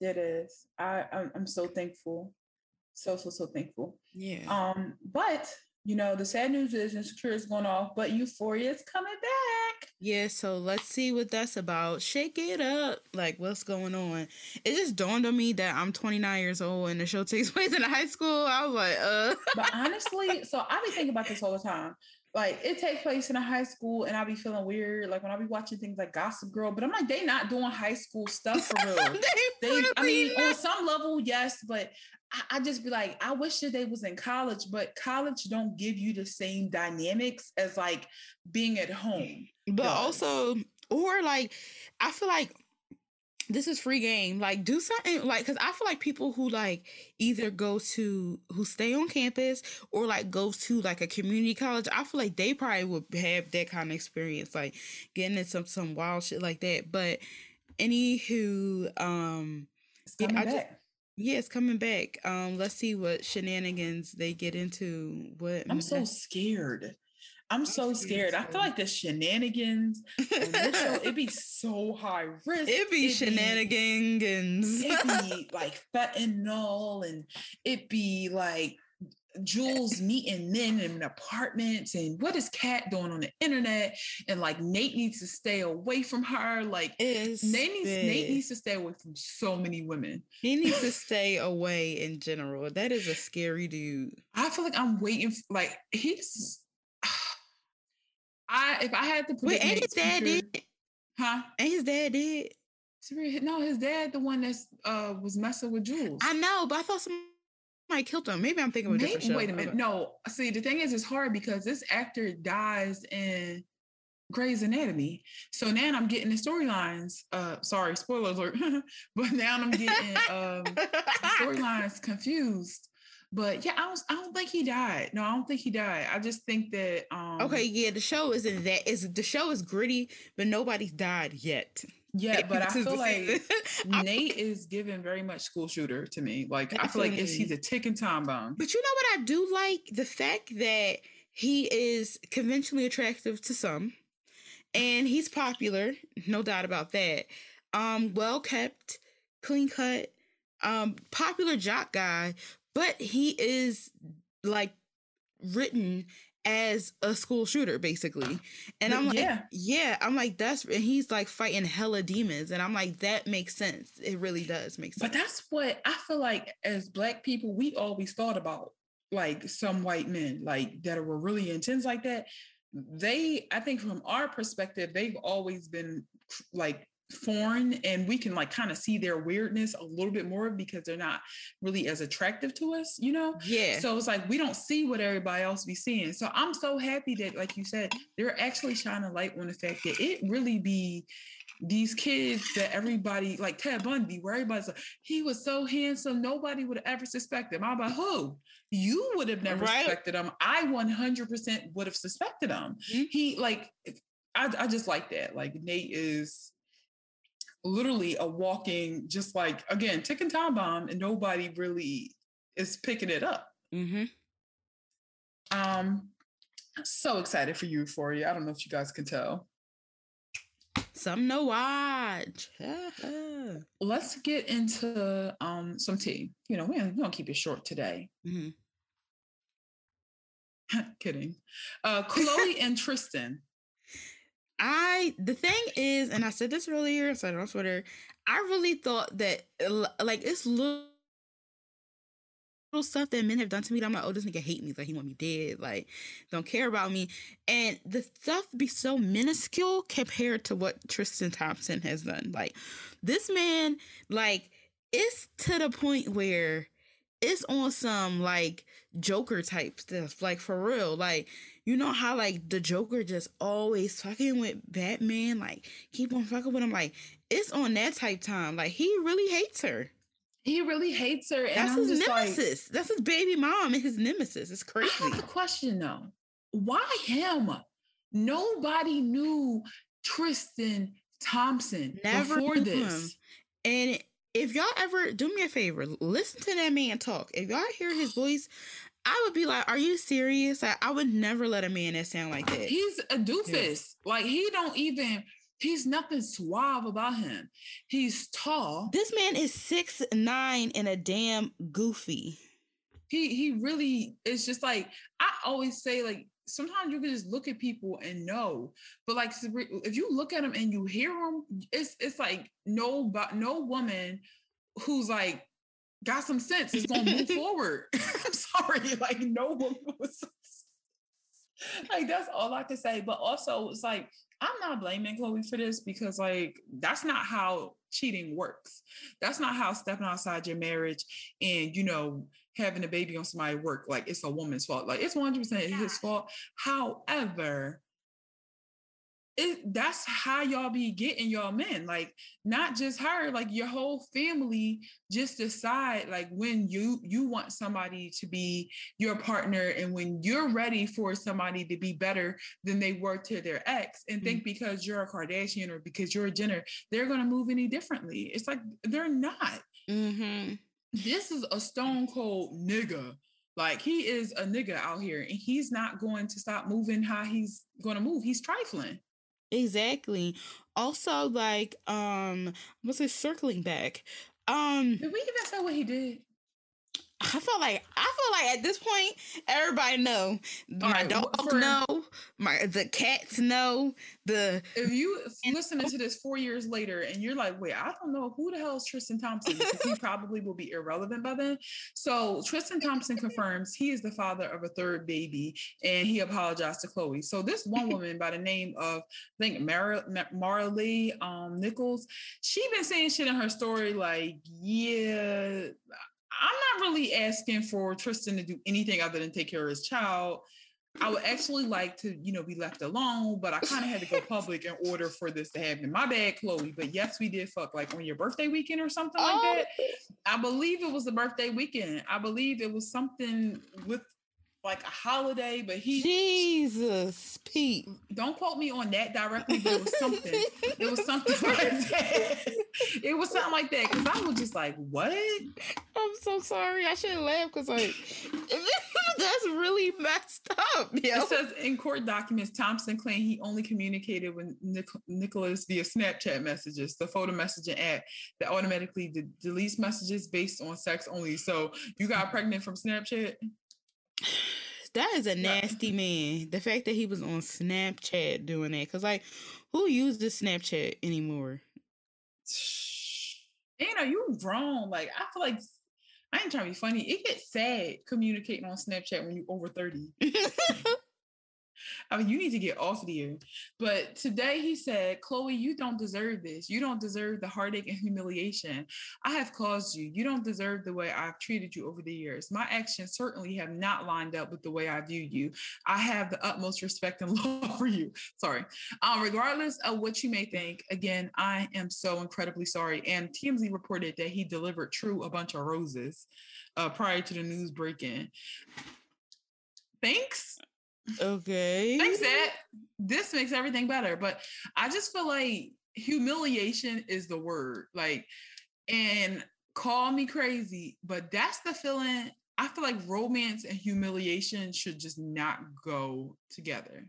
That is. I, I'm, I'm so thankful. So, so, so thankful. Yeah. Um, but... You know, the sad news is Insecure is going off, but Euphoria is coming back. Yeah, so let's see what that's about. Shake it up. Like, what's going on? It just dawned on me that I'm twenty-nine years old and the show takes place in high school. I was like, uh. But honestly, so I be thinking about this all the time. Like, it takes place in a high school, and I be feeling weird. Like, when I be watching things like Gossip Girl, but I'm like, they not doing high school stuff for real. they, they I mean, not. On some level, yes, but I, I just be like, I wish that they was in college, but college don't give you the same dynamics as, like, being at home. But does. Also, or, like, I feel like this is free game. Like, do something. Like, because I feel like people who, like, either go to, who stay on campus or, like, go to, like, a community college, I feel like they probably would have that kind of experience, like, getting into some, some wild shit like that. But anywho, um... It's coming yeah, I back. Just, Yeah, it's coming back. Um, let's see what shenanigans they get into. What I'm so scared. I'm, I'm so scared. scared. I feel like the shenanigans, it'd be so high risk. It'd be it shenanigans. Be, it'd be like fentanyl, and it'd be like Jules meeting men in apartments, and what is Kat doing on the internet, and like Nate needs to stay away from her. Like Nate needs, Nate needs to stay away from so many women. He needs to stay away in general. That is a scary dude. I feel like I'm waiting for, like he's I if I had to put Wait, ain't his dad did? Huh? Ain't his dad did? No, his dad the one that uh, was messing with Jules. I know, but I thought some I killed him. Maybe I'm thinking of a different show. Wait a minute. No. See, the thing is, it's hard because this actor dies in Grey's Anatomy. So now I'm getting the storylines. Uh, sorry, spoiler alert. But now I'm getting um, storylines confused. But yeah, I don't, I don't think he died. No, I don't think he died. I just think that. Um, okay, yeah, the show isn't that. Is the show is gritty, but nobody's died yet. Yeah, but I feel like Nate is given very much school shooter to me. Like, Definitely. I feel like he's a ticking time bomb. But you know what I do like? The fact that he is conventionally attractive to some, and he's popular, no doubt about that. Um, well-kept, clean-cut, um, popular jock guy, but he is, like, written as a school shooter, basically. And I'm like, yeah, yeah I'm like, that's, and he's like fighting hella demons. And I'm like, that makes sense. It really does make sense. But that's what I feel like as Black people, we always thought about, like some white men, like that were really intense like that. They, I think from our perspective, they've always been like foreign, and we can like kind of see their weirdness a little bit more because they're not really as attractive to us, you know? Yeah. So it's like, we don't see what everybody else be seeing. So I'm so happy that, like you said, they're actually shining a light on the fact that it really be these kids that everybody, like Ted Bundy, where everybody's like, he was so handsome, nobody would ever suspect him. I'm like, who? You would have never right. suspected him. I one hundred percent would have suspected him. Mm-hmm. He, like, I, I just like that. Like, Nate is literally a walking, just like, again, ticking time bomb, and nobody really is picking it up. Mm-hmm. Um, so excited for Euphoria. I don't know if you guys can tell. Something to watch. Let's get into um some tea. You know, we're gonna keep it short today. Mm-hmm. Kidding. Uh, Khloé and Tristan. I, the thing is, and I said this earlier, I said it on Twitter, I really thought that, like, it's little, little stuff that men have done to me that I'm like, oh, this nigga hate me, like, he want me dead, like, don't care about me, and the stuff be so minuscule compared to what Tristan Thompson has done. Like, this man, like, it's to the point where it's on some, like, Joker type stuff, like, for real, like, you know how, like, the Joker just always fucking with Batman? Like, keep on fucking with him. Like, it's on that type time. Like, he really hates her. He really hates her. And that's I'm his nemesis. Like, that's his baby mom and his nemesis. It's crazy. I have a question, though. Why him? Nobody knew Tristan Thompson Never before knew this. Him. And if y'all ever, do me a favor, listen to that man talk. If y'all hear his voice, I would be like, are you serious? Like, I would never let a man that sound like that. He's a doofus. Yeah. Like, he don't even, he's nothing suave about him. He's tall. This man is six nine and a damn goofy. He he really, it's just like, I always say, like, sometimes you can just look at people and know, but like, if you look at them and you hear them, it's, it's like no, no woman who's like, got some sense is gonna move forward. I'm sorry, like no one was like, that's all I can say. But also, it's like, I'm not blaming Khloé for this because, like, that's not how cheating works. That's not how stepping outside your marriage and, you know, having a baby on somebody work. Like, it's a woman's fault. Like, it's one hundred percent his fault. However, it, that's how y'all be getting y'all men. Like, not just her, like your whole family just decide like when you you want somebody to be your partner and when you're ready for somebody to be better than they were to their ex and mm-hmm. think because you're a Kardashian or because you're a Jenner, they're going to move any differently. It's like, they're not. Mm-hmm. this is a stone cold nigga. Like, he is a nigga out here, and he's not going to stop moving how he's going to move. He's trifling. Exactly. Also, like, um, what's it, circling back? Um, did we even say what he did? I feel like I feel like at this point everybody know. All my right, dogs for, know. My the cats know. The if you and, listening to this four years later and you're like, wait, I don't know who the hell is Tristan Thompson, because he probably will be irrelevant by then. So Tristan Thompson confirms he is the father of a third baby, and he apologized to Khloé. So this one woman by the name of I think Mara, Marley um, Nichols, she been saying shit in her story like, yeah. I'm not really asking for Tristan to do anything other than take care of his child. I would actually like to, you know, be left alone, but I kind of had to go public in order for this to happen. My bad, Khloé, but yes, we did fuck, like, on your birthday weekend or something oh. like that. I believe it was the birthday weekend. I believe it was something with, like, a holiday, but he... Jesus, Pete. Don't quote me on that directly, but it was something. It was something like that. It was something like that, because I was just like, what? I'm so sorry. I shouldn't laugh, because, like, that's really messed up. Yo. It says, in court documents, Thompson claimed he only communicated with Nic- Nicholas via Snapchat messages, the photo messaging app that automatically de- deletes messages based on sex only. So, you got pregnant from Snapchat? That is a nasty man. The fact that he was on Snapchat doing that, because, like, who uses Snapchat anymore? You know, you grown. Like, I feel like I ain't trying to be funny. It gets sad communicating on Snapchat when you're over thirty. I mean, you need to get off the air. But today he said, Khloé, you don't deserve this. You don't deserve the heartache and humiliation I have caused you. You don't deserve the way I've treated you over the years. My actions certainly have not lined up with the way I view you. I have the utmost respect and love for you. Sorry. Um, regardless of what you may think, again, I am so incredibly sorry. And T M Z reported that he delivered True a bunch of roses uh, prior to the news break-in. Thanks. Okay. Thanks, Ed. This makes everything better. But I just feel like humiliation is the word. Like, and call me crazy, but that's the feeling. I feel like romance and humiliation should just not go together.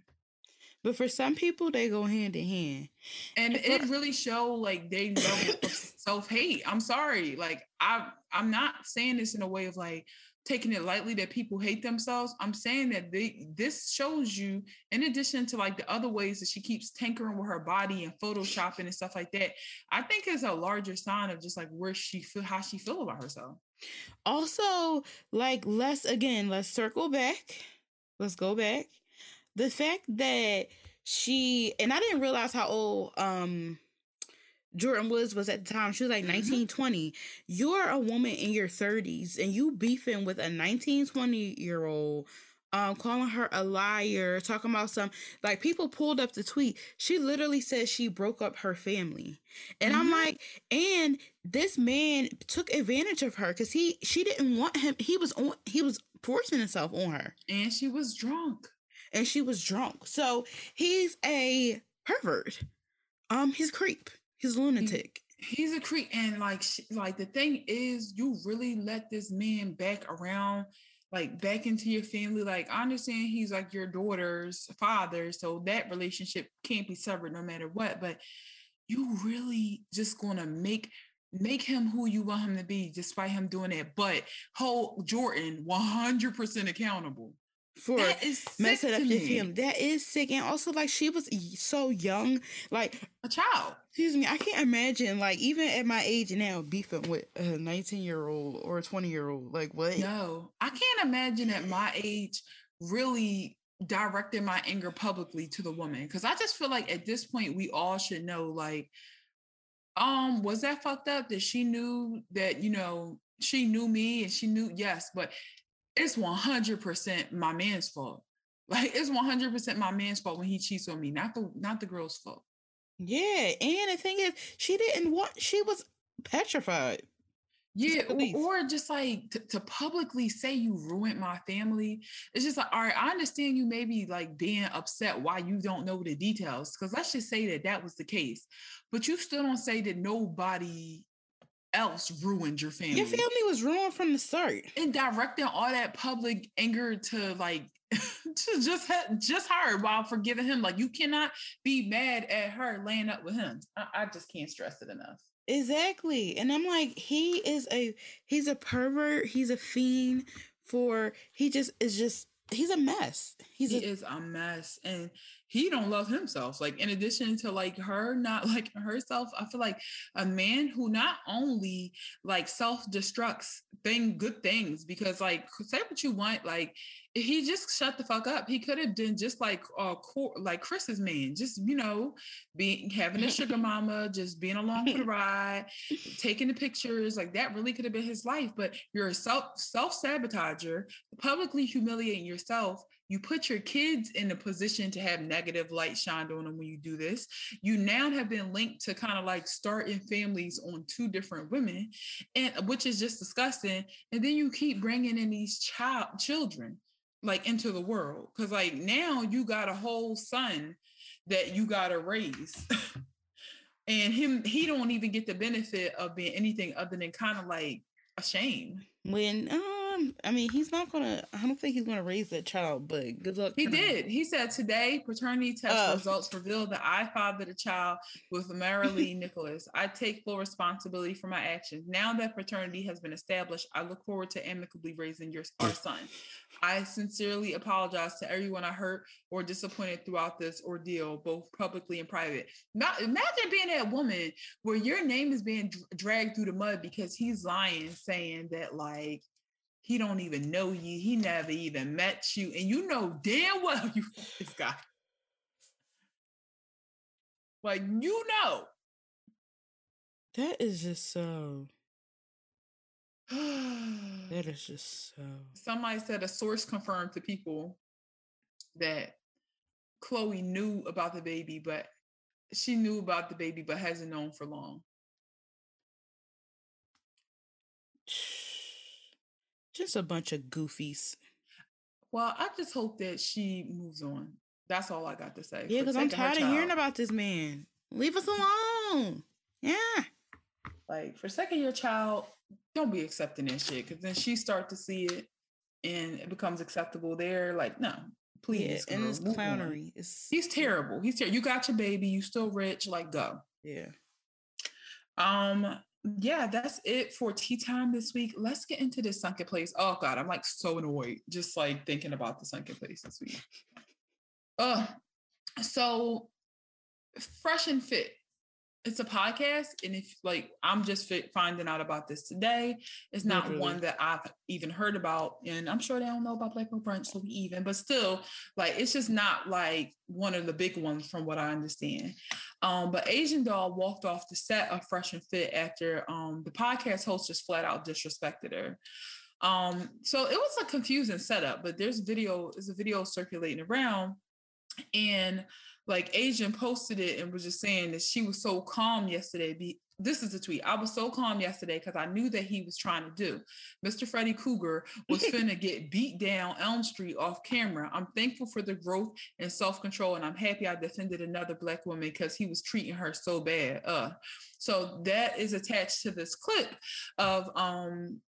But for some people, they go hand in hand. And it really shows, like, they level of self-hate. I'm sorry. Like, I, I'm not saying this in a way of, like, taking it lightly that people hate themselves. I'm saying that they, this shows you, in addition to, like, the other ways that she keeps tinkering with her body and photoshopping and stuff like that, I think it's a larger sign of just, like, where she feel, how she feel about herself. Also, like, let's, again, let's circle back. Let's go back. The fact that she, and I didn't realize how old, um, Jordan Woods was at the time. She was like nineteen, mm-hmm. twenty. You're a woman in your thirties and you beefing with a nineteen, twenty year old, um, calling her a liar, talking about some, like, people pulled up the tweet. She literally said she broke up her family. And mm-hmm. I'm like, and this man took advantage of her because he, she didn't want him. He was on, he was forcing himself on her. And she was drunk. And she was drunk. So he's a pervert. Um, he's a creep. He's a lunatic. He, he's a creep. And, like, she, like, the thing is, you really let this man back around, like, back into your family. Like, I understand he's, like, your daughter's father, so that relationship can't be severed no matter what. But you really just gonna make make him who you want him to be, despite him doing that. But hold Jordan one hundred percent accountable. For messing up your family. That is sick. And also, like, she was so young, like a child. Excuse me, I can't imagine, like, even at my age now, beefing with a nineteen year old or a twenty year old. Like, what? No, I can't imagine at my age really directing my anger publicly to the woman, because I just feel like at this point we all should know, like, um was that fucked up that she knew that, you know, she knew me and she knew, yes, but it's one hundred percent my man's fault. Like, it's one hundred percent my man's fault when he cheats on me, not the not the girl's fault. Yeah, and the thing is, she didn't want, she was petrified. Yeah, or, or just, like, t- to publicly say you ruined my family. It's just like, all right, I understand you maybe, like, being upset why you don't know the details, because let's just say that that was the case. But you still don't say that nobody else ruined your family. Your family was ruined from the start. And directing all that public anger to like to just just her while forgiving him. Like, you cannot be mad at her laying up with him. I, I just can't stress it enough. Exactly. And I'm like, he is a he's a pervert. He's a fiend for he just is just he's a mess. He's he a- is a mess. And he don't love himself. Like, in addition to like her not liking herself, I feel like a man who not only like self-destructs thing good things, because like say what you want, like he just shut the fuck up. He could have done just like uh cor- like Chris's man, just, you know, being having a sugar mama, just being along for the ride, taking the pictures. Like, that really could have been his life. But you're a self self-sabotager, publicly humiliating yourself. You put your kids in a position to have negative light shined on them when you do this. You now have been linked to kind of like starting families on two different women, and which is just disgusting. And then you keep bringing in these child children like into the world, because like now you got a whole son that you got to raise, and him he don't even get the benefit of being anything other than kind of like a shame. When um. I mean, he's not gonna. I don't think he's gonna raise that child. But good luck. He did. He said today, paternity test oh. results revealed that I fathered a child with Marilee Nicholas. I take full responsibility for my actions. Now that paternity has been established, I look forward to amicably raising your our son. I sincerely apologize to everyone I hurt or disappointed throughout this ordeal, both publicly and private. Now, imagine being that woman where your name is being d- dragged through the mud because he's lying, saying that like, he don't even know you. He never even met you. And you know damn well you fucked this guy. Like, you know. That is just so... that is just so... Somebody said a source confirmed to people that Khloé knew about the baby, but she knew about the baby, but hasn't known for long. Just a bunch of goofies. Well, I just hope that she moves on. That's all I got to say. Yeah, because I'm tired of hearing about this man. Leave us alone. Yeah. Like, for second year child, don't be accepting that shit, because then she starts to see it and it becomes acceptable there. Like, no, please. Yeah, and it's clownery. It's, He's terrible. He's terrible. You got your baby. You still rich. Like, go. Yeah. Um... Yeah, that's it for tea time this week. Let's get into this sunken place. Oh God, I'm like so annoyed just like thinking about the sunken place this week. Uh, so Fresh and Fit. It's a podcast, and if like I'm just fit finding out about this today. It's not Literally. one that I've even heard about, and I'm sure they don't know about Black Girl Brunch, so we even. But still, like it's just not like one of the big ones from what I understand. Um, but Asian Doll walked off the set of Fresh and Fit after um, the podcast host just flat out disrespected her. Um, so it was a confusing setup, but there's video. There's a video circulating around, and. Like, Asian posted it and was just saying that she was so calm yesterday. Be- this is a tweet. I was so calm yesterday because I knew that he was trying to do. Mister Freddy Cougar was finna get beat down Elm Street off camera. I'm thankful for the growth and self-control, and I'm happy I defended another Black woman because he was treating her so bad. Uh, so that is attached to this clip of... um.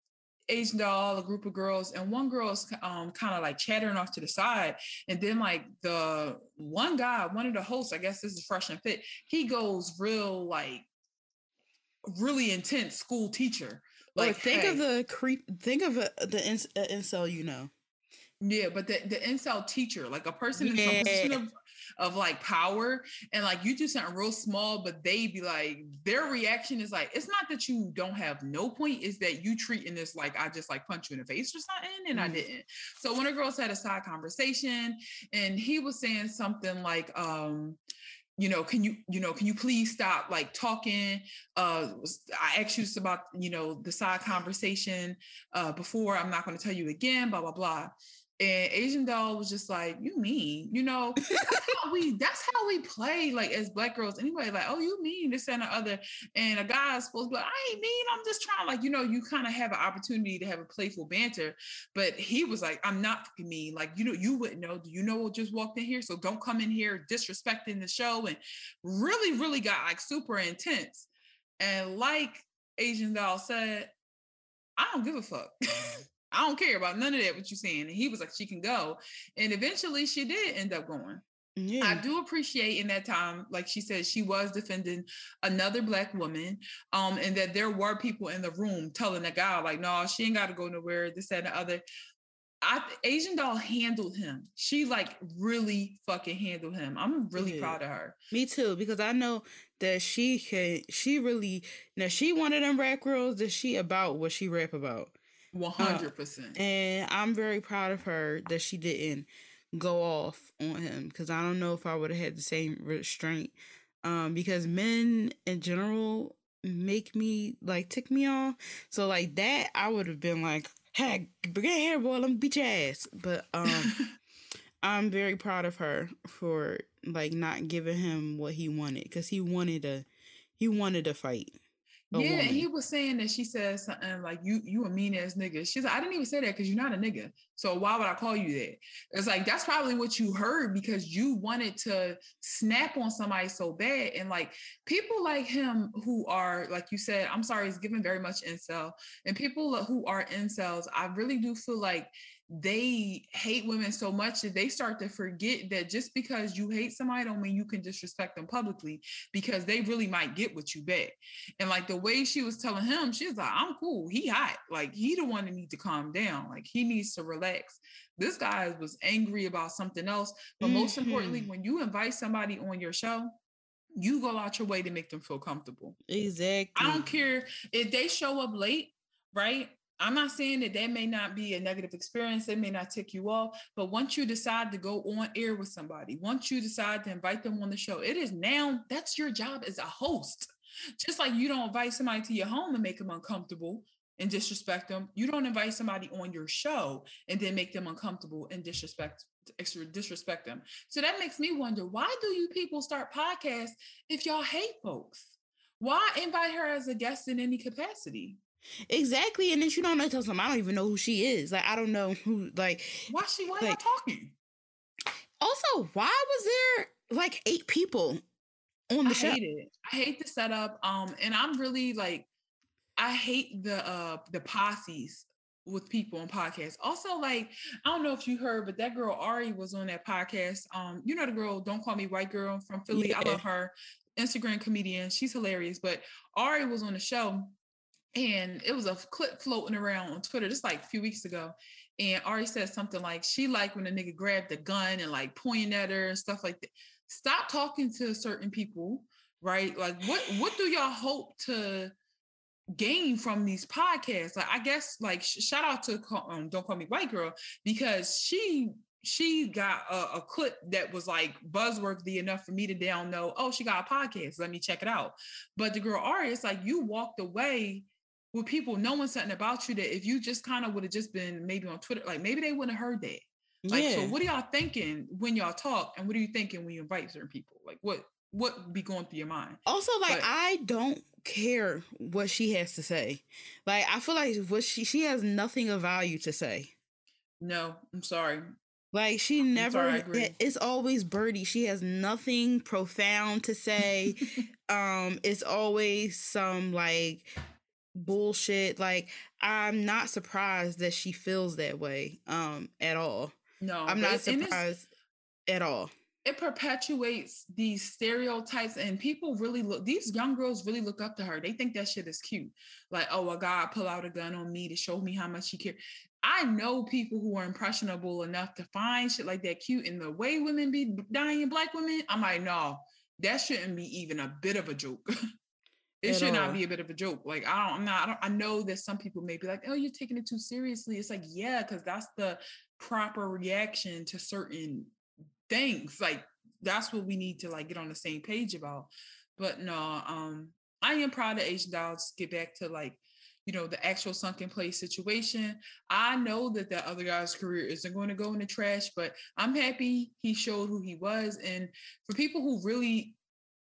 Asian Doll, a group of girls, and one girl's um, kind of like chattering off to the side. And then like the one guy, one of the hosts, I guess this is Fresh and Fit, he goes real like really intense school teacher. Like, oh, think hey, of the creep, think of a, the in, uh, incel, you know. Yeah, but the, the incel teacher, like a person yeah. in some position of, of like power, and like you do something real small, but they be like, their reaction is like, it's not that you don't have no point, it's that you treating this like I just like punch you in the face or something, and mm. I didn't. So when the girls had a side conversation, and he was saying something like, um, you know, can you, you know, can you please stop like talking? Uh, I asked you this about, you know, the side conversation uh, before. I'm not going to tell you again, blah, blah, blah. And Asian Doll was just like, you mean, you know, that's how we, that's how we play, like, as Black girls anyway, like, oh, you mean this and the other. And a guy is supposed to be like, I ain't mean, I'm just trying, like, you know, you kind of have an opportunity to have a playful banter. But he was like, I'm not fucking mean, like, you know, you wouldn't know, do you know what just walked in here? So don't come in here disrespecting the show. And really, really got like super intense. And like Asian Doll said, I don't give a fuck. I don't care about none of that, what you're saying. And he was like, she can go. And eventually she did end up going. Yeah. I do appreciate in that time, like she said, she was defending another Black woman, um, and that there were people in the room telling the guy, like, no, she ain't got to go nowhere, this, that, and the other. I, Asian Doll handled him. She, like, really fucking handled him. I'm really yeah. proud of her. Me too, because I know that she can, she really, now she one of them rap girls that she about what she rap about. one hundred percent. Uh, and I'm very proud of her that she didn't go off on him, because I don't know if I would have had the same restraint, um because men in general make me, like, tick me off. So like that, I would have been like, hey, get here, boy, let me beat your ass. But um I'm very proud of her for, like, not giving him what he wanted, because he wanted a he wanted a fight. A yeah, woman. And he was saying that she said something like, you you a mean ass nigga. She's like, I didn't even say that because you're not a nigga. So why would I call you that? It's like, that's probably what you heard because you wanted to snap on somebody so bad. And like people like him who are, like you said, I'm sorry, he's given very much incel. And people who are incels, I really do feel like they hate women so much that they start to forget that just because you hate somebody don't mean you can disrespect them publicly, because they really might get what you bet. And like the way she was telling him, she was like, I'm cool. He hot. Like he the one that needs to calm down. Like he needs to relax. This guy was angry about something else. But mm-hmm. most importantly, when you invite somebody on your show, you go out your way to make them feel comfortable. Exactly. I don't care if they show up late, right? I'm not saying that that may not be a negative experience. It may not tick you off. But once you decide to go on air with somebody, once you decide to invite them on the show, it is now, that's your job as a host. Just like you don't invite somebody to your home and make them uncomfortable and disrespect them, you don't invite somebody on your show and then make them uncomfortable and disrespect disrespect them. So that makes me wonder, why do you people start podcasts if y'all hate folks? Why invite her as a guest in any capacity? Exactly. And then you don't know, tell them, I don't even know who she is. Like, I don't know who, like, why she, why like, am I talking? Also, why was there like eight people on the I show? Hate it. I hate the setup. Um, and I'm really like, I hate the, uh, the posses with people on podcasts. Also, like, I don't know if you heard, but that girl Ari was on that podcast. Um, you know, the girl, Don't Call Me White Girl from Philly. Yeah. I love her. Instagram comedian. She's hilarious. But Ari was on the show. And it was a clip floating around on Twitter just like a few weeks ago. And Ari said something like, she liked when a nigga grabbed a gun and like pointing at her and stuff like that. Stop talking to certain people, right? Like what, what do y'all hope to gain from these podcasts? Like, I guess like sh- shout out to um, Don't Call Me White Girl, because she, she got a, a clip that was like buzzworthy enough for me to down know, oh, she got a podcast. Let me check it out. But the girl Ari, it's like you walked away with people knowing something about you that if you just kind of would have just been maybe on Twitter, like maybe they wouldn't have heard that. Like, yeah. So what are y'all thinking when y'all talk, and what are you thinking when you invite certain people? Like, what what be going through your mind? Also, like, but I don't care what she has to say. Like, I feel like what she she has nothing of value to say. No, I'm sorry. Like, she never, sorry, it's always birdie. She has nothing profound to say. um, it's always some like bullshit. Like, I'm not surprised that she feels that way um at all. No, I'm not surprised at all. It perpetuates these stereotypes, and people really look, these young girls really look up to her. They think that shit is cute. Like, oh, a guy pull out a gun on me to show me how much he cares. I know people who are impressionable enough to find shit like that cute, and the way women be dying, Black women, I'm like, no, that shouldn't be even a bit of a joke. It should all. not be a bit of a joke. Like, I don't, I'm not, I don't, I know that some people may be like, oh, you're taking it too seriously. It's like, yeah, because that's the proper reaction to certain things. Like, that's what we need to, like, get on the same page about. But no, um, I am proud of Asian Doll. Just get back to, like, you know, the actual sunken place situation. I know that the other guy's career isn't going to go in the trash, but I'm happy he showed who he was. And for people who really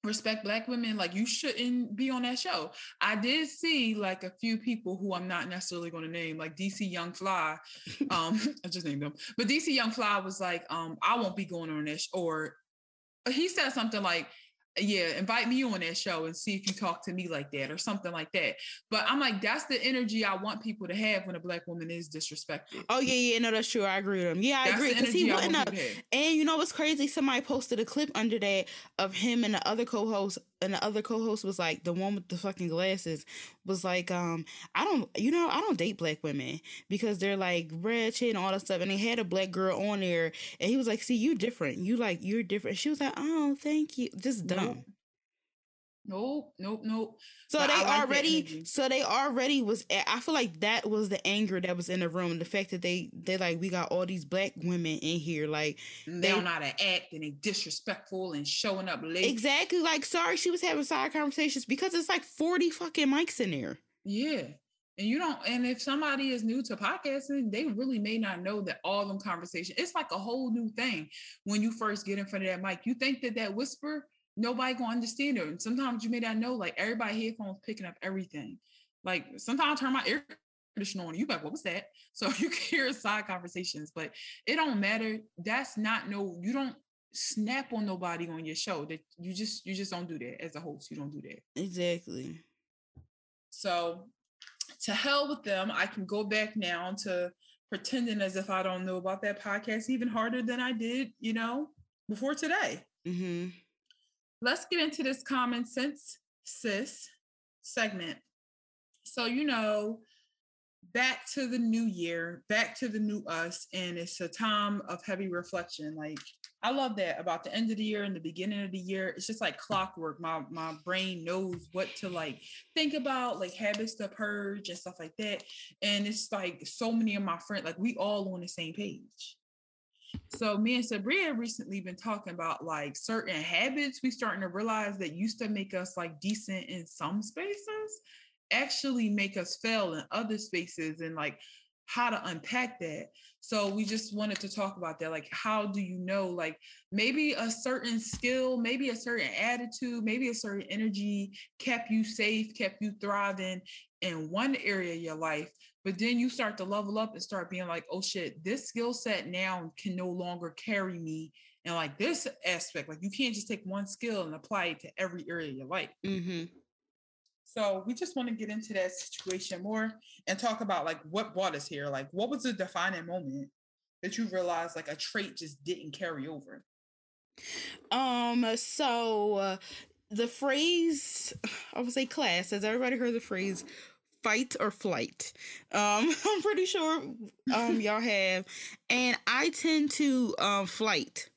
respect Black women, like, you shouldn't be on that show. I did see like a few people who I'm not necessarily going to name, like D C Young Fly. Um, I just named them, but D C Young Fly was like, um, I won't be going on this, or he said something like, yeah, invite me on that show and see if you talk to me like that or something like that. But I'm like, that's the energy I want people to have when a black woman is disrespected. Oh, yeah, yeah. No, that's true. I agree with him. Yeah, I that's agree. Because he wouldn't up. And you know what's crazy? Somebody posted a clip under that of him and the other co-host. And the other co-host was like, the one with the fucking glasses was like, um, I don't, you know, I don't date black women because they're like red chin and all that stuff. And they had a black girl on there and he was like, see, you different. You like, you're different. She was like, oh, thank you. Just dumb. Nope, nope, nope. So but they like already, so they already was, I feel like that was the anger that was in the room. The fact that they, they like, we got all these black women in here. Like they, they don't know how to act and they disrespectful and showing up late. Exactly. Like, sorry, she was having side conversations because it's like forty fucking mics in there. Yeah. And you don't, and if somebody is new to podcasting, they really may not know that all them conversations, it's like a whole new thing. When you first get in front of that mic, you think that that whisper, nobody gonna understand it. And sometimes you may not know, like everybody headphones picking up everything. Like sometimes I turn my air conditioner on, you like, what was that? So you can hear side conversations, but it don't matter. That's not no, you don't snap on nobody on your show. That you just you just don't do that as a host. You don't do that. Exactly. So to hell with them. I can go back now to pretending as if I don't know about that podcast even harder than I did, you know, before today. Mm-hmm. Let's get into this common sense sis segment. So, you know, back to the new year, back to the new us, and it's a time of heavy reflection. Like, I love that about the end of the year and the beginning of the year. It's just like clockwork. My my brain knows what to like think about, like habits to purge and stuff like that. And it's like so many of my friends, like we all on the same page. So me and Sabrina recently been talking about like certain habits we starting to realize that used to make us like decent in some spaces actually make us fail in other spaces and like how to unpack that. So we just wanted to talk about that. Like, how do you know, like maybe a certain skill, maybe a certain attitude, maybe a certain energy kept you safe, kept you thriving in one area of your life, but then you start to level up and start being like, oh shit, this skill set now can no longer carry me. And like this aspect, like you can't just take one skill and apply it to every area of your life. Mm-hmm. So we just want to get into that situation more and talk about like what brought us here. Like what was the defining moment that you realized like a trait just didn't carry over? Um, so uh, the phrase, I would say class, has everybody heard the phrase fight or flight? Um, I'm pretty sure um, y'all have. And I tend to um, flight.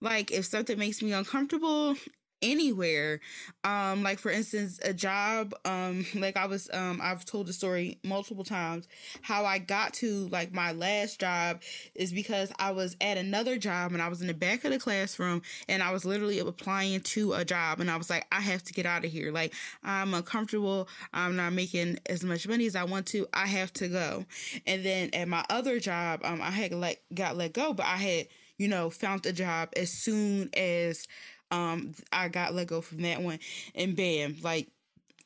Like if something makes me uncomfortable, anywhere, um like for instance a job, um like I was um I've told the story multiple times how I got to like my last job is because I was at another job and I was in the back of the classroom and I was literally applying to a job and I was like, I have to get out of here, like I'm uncomfortable, I'm not making as much money as I want to, I have to go. And then at my other job, um I had like got let go, but I had, you know, found a job as soon as Um, I got let go from that one, and bam, like,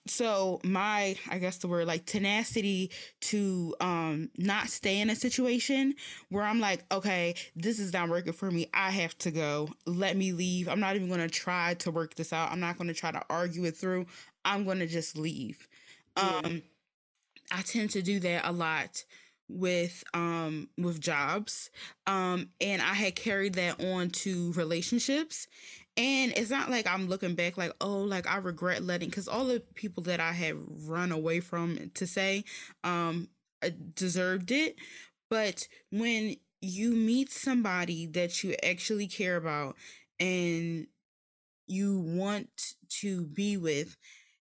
so my, I guess the word like tenacity to um not stay in a situation where I'm like, okay, this is not working for me. I have to go. Let me leave. I'm not even going to try to work this out. I'm not going to try to argue it through. I'm going to just leave. Yeah. Um, I tend to do that a lot with um with jobs. Um, and I had carried that on to relationships. And it's not like I'm looking back like, oh, like I regret letting, because all the people that I had run away from to say um, deserved it. But when you meet somebody that you actually care about and you want to be with,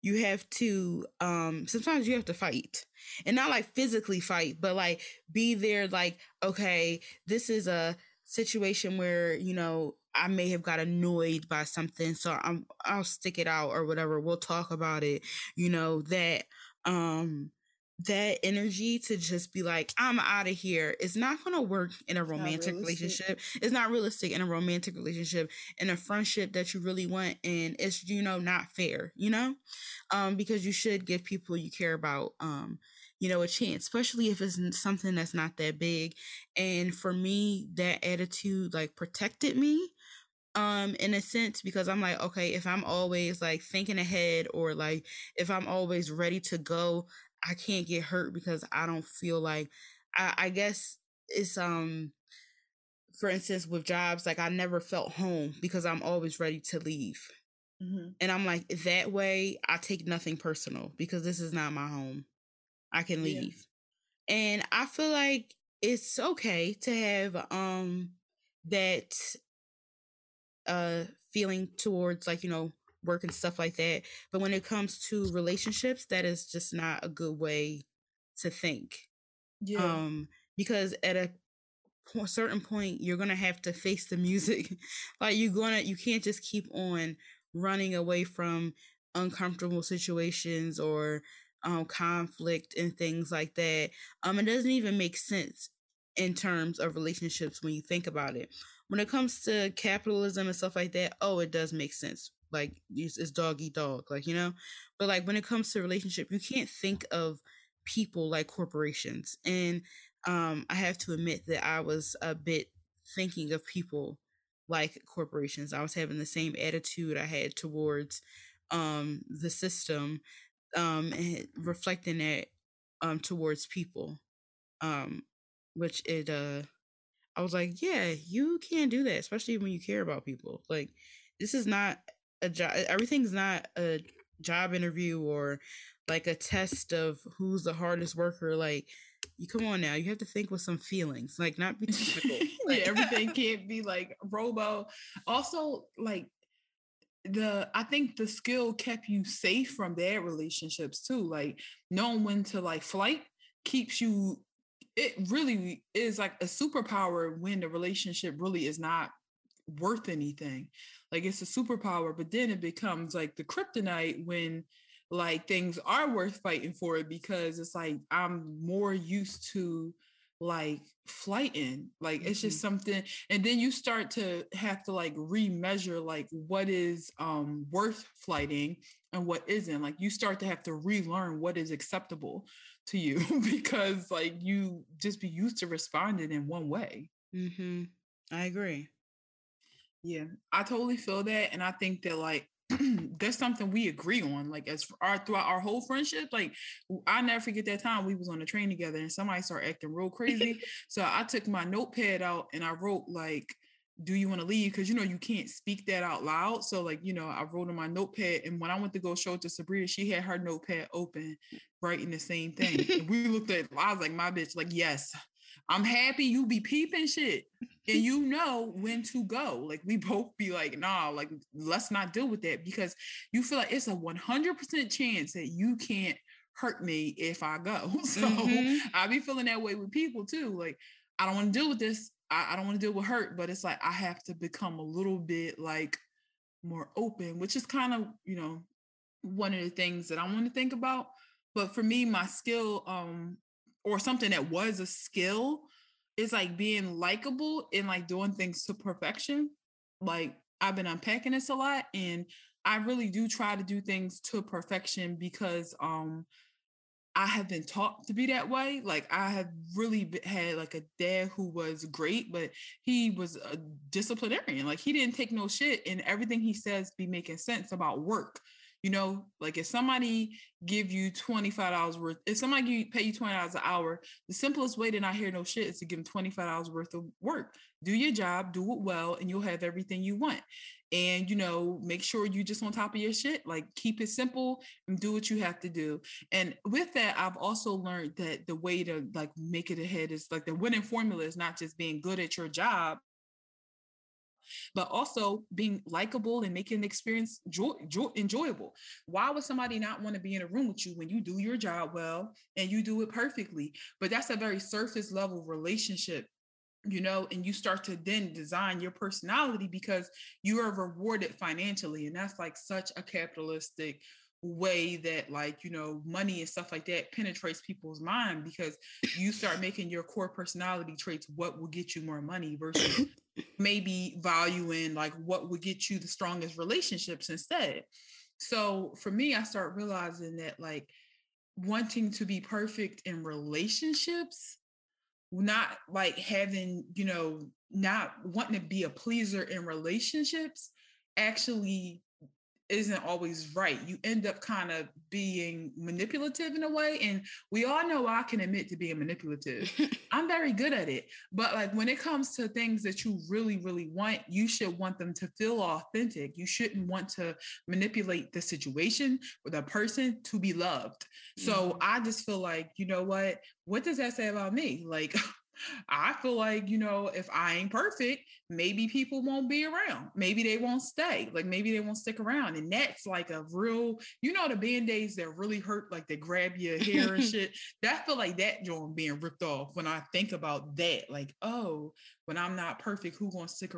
you have to um, sometimes you have to fight. And not like physically fight, but like be there like, okay, this is a situation where, you know, I may have got annoyed by something, so I'm, I'll stick it out or whatever. We'll talk about it. You know, that, um, that energy to just be like, I'm out of here. It's not going to work in a romantic relationship. It's not realistic in a romantic relationship, in a friendship that you really want. And it's, you know, not fair, you know, um, because you should give people you care about, um, you know, a chance, especially if it's something that's not that big. And for me, that attitude like protected me. um, in a sense, because I'm like, okay, if I'm always like thinking ahead, or like if I'm always ready to go, I can't get hurt because I don't feel like, I, I guess it's, um, for instance, with jobs, like I never felt home because I'm always ready to leave. Mm-hmm. And I'm like, that way I take nothing personal because this is not my home. I can leave. Yeah. And I feel like it's okay to have um that uh feeling towards, like, you know, work and stuff like that. But when it comes to relationships, that is just not a good way to think. Yeah. Um, because at a po- certain point, you're gonna have to face the music. Like you're gonna, you can't just keep on running away from uncomfortable situations or um conflict and things like that. Um, it doesn't even make sense in terms of relationships when you think about it. When it comes to capitalism and stuff like that, oh, it does make sense. Like it's, it's dog eat dog, like, you know. But like when it comes to relationship, you can't think of people like corporations. And um, I have to admit that I was a bit thinking of people like corporations. I was having the same attitude I had towards um the system, um and reflecting that um towards people, um which it uh I was like, yeah, you can't do that, especially when you care about people. Like this is not a job. Everything's not a job interview or like a test of who's the hardest worker. Like, you come on now, you have to think with some feelings, like not be typical. Like, yeah, everything can't be like robo. Also, like the I think the skill kept you safe from bad relationships too. Like knowing when to like flight keeps you. It really is like a superpower when the relationship really is not worth anything. Like it's a superpower, but then it becomes like the kryptonite when like things are worth fighting for it, because it's like I'm more used to like flighting. Like it's just mm-hmm. something. And then you start to have to like remeasure like what is um worth flighting and what isn't. Like you start to have to relearn what is acceptable to you because like you just be used to responding in one way. Mm-hmm. I agree. Yeah, I totally feel that. And I think that like that's something we agree on, like as our throughout our whole friendship. Like I never forget that time we was on the train together and somebody started acting real crazy. So I took my notepad out and I wrote like, do you want to leave? Because, you know, you can't speak that out loud. So like, you know, I wrote on my notepad, and when I went to go show it to Sabrina, she had her notepad open writing the same thing. And we looked at, I was like, my bitch, like, yes, I'm happy you be peeping shit and you know when to go. Like we both be like, nah, like let's not deal with that, because you feel like it's a one hundred percent chance that you can't hurt me if I go. So mm-hmm. I be feeling that way with people too. Like I don't want to deal with this. I, I don't want to deal with hurt, but it's like I have to become a little bit like more open, which is kind of, you know, one of the things that I want to think about. But for me, my skill, um, or something that was a skill, is like being likable and like doing things to perfection. Like I've been unpacking this a lot, and I really do try to do things to perfection because um, I have been taught to be that way. Like I have really been, had like a dad who was great, but he was a disciplinarian. Like he didn't take no shit, and everything he says be making sense about work. You know, like if somebody give you twenty-five dollars worth, if somebody pay you twenty dollars an hour, the simplest way to not hear no shit is to give them twenty-five dollars worth of work. Do your job, do it well, and you'll have everything you want. And, you know, make sure you just on top of your shit, like keep it simple and do what you have to do. And with that, I've also learned that the way to like make it ahead is like the winning formula is not just being good at your job, but also being likable and making the experience joy, joy, enjoyable. Why would somebody not want to be in a room with you when you do your job well and you do it perfectly? But that's a very surface level relationship, you know, and you start to then design your personality because you are rewarded financially. And that's like such a capitalistic way that like, you know, money and stuff like that penetrates people's mind, because you start making your core personality traits what will get you more money versus maybe valuing like what would get you the strongest relationships instead. So for me, I start realizing that like wanting to be perfect in relationships not like having, you know, not wanting to be a pleaser in relationships actually isn't always right. You end up kind of being manipulative in a way. And we all know I can admit to being manipulative. I'm very good at it. But like when it comes to things that you really, really want, you should want them to feel authentic. You shouldn't want to manipulate the situation or the person to be loved. Mm-hmm. So I just feel like, you know what, what does that say about me? Like, I feel like, you know, if I ain't perfect, maybe people won't be around. Maybe they won't stay. Like, maybe they won't stick around. And that's like a real, you know, the band-aids that really hurt, like they grab your hair and shit. That feel like that joint being ripped off when I think about that. Like, oh, when I'm not perfect, who gonna stick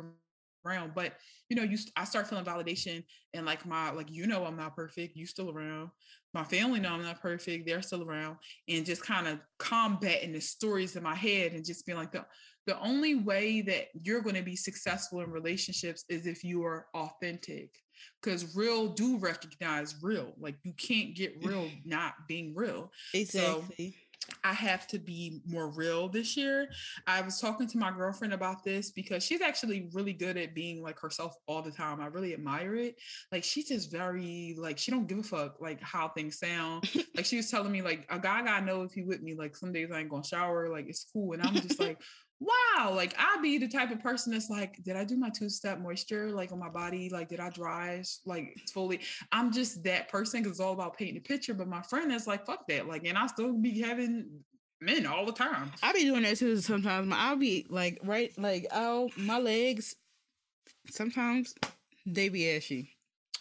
around? But, you know, you I start feeling validation and like my, like, you know, I'm not perfect. You still around. My family know I'm not perfect. They're still around. And just kind of combating the stories in my head and just being like, the, the only way that you're going to be successful in relationships is if you are authentic. Because real do recognize real. Like, you can't get real not being real. Exactly. So I have to be more real this year. I was talking to my girlfriend about this because she's actually really good at being like herself all the time. I really admire it. Like, she's just very, like, she don't give a fuck, like, how things sound. Like, she was telling me, like, a guy gotta know if he with me. Like, some days I ain't gonna shower, like, it's cool. And I'm just like, wow, like, I'll be the type of person that's like, did I do my two-step moisture, like, on my body? Like, did I dry, like, fully? I'm just that person because it's all about painting a picture. But my friend is like, fuck that, like, and I still be having men all the time. I be doing that too sometimes. I'll be like, right, like, oh, my legs sometimes they be ashy.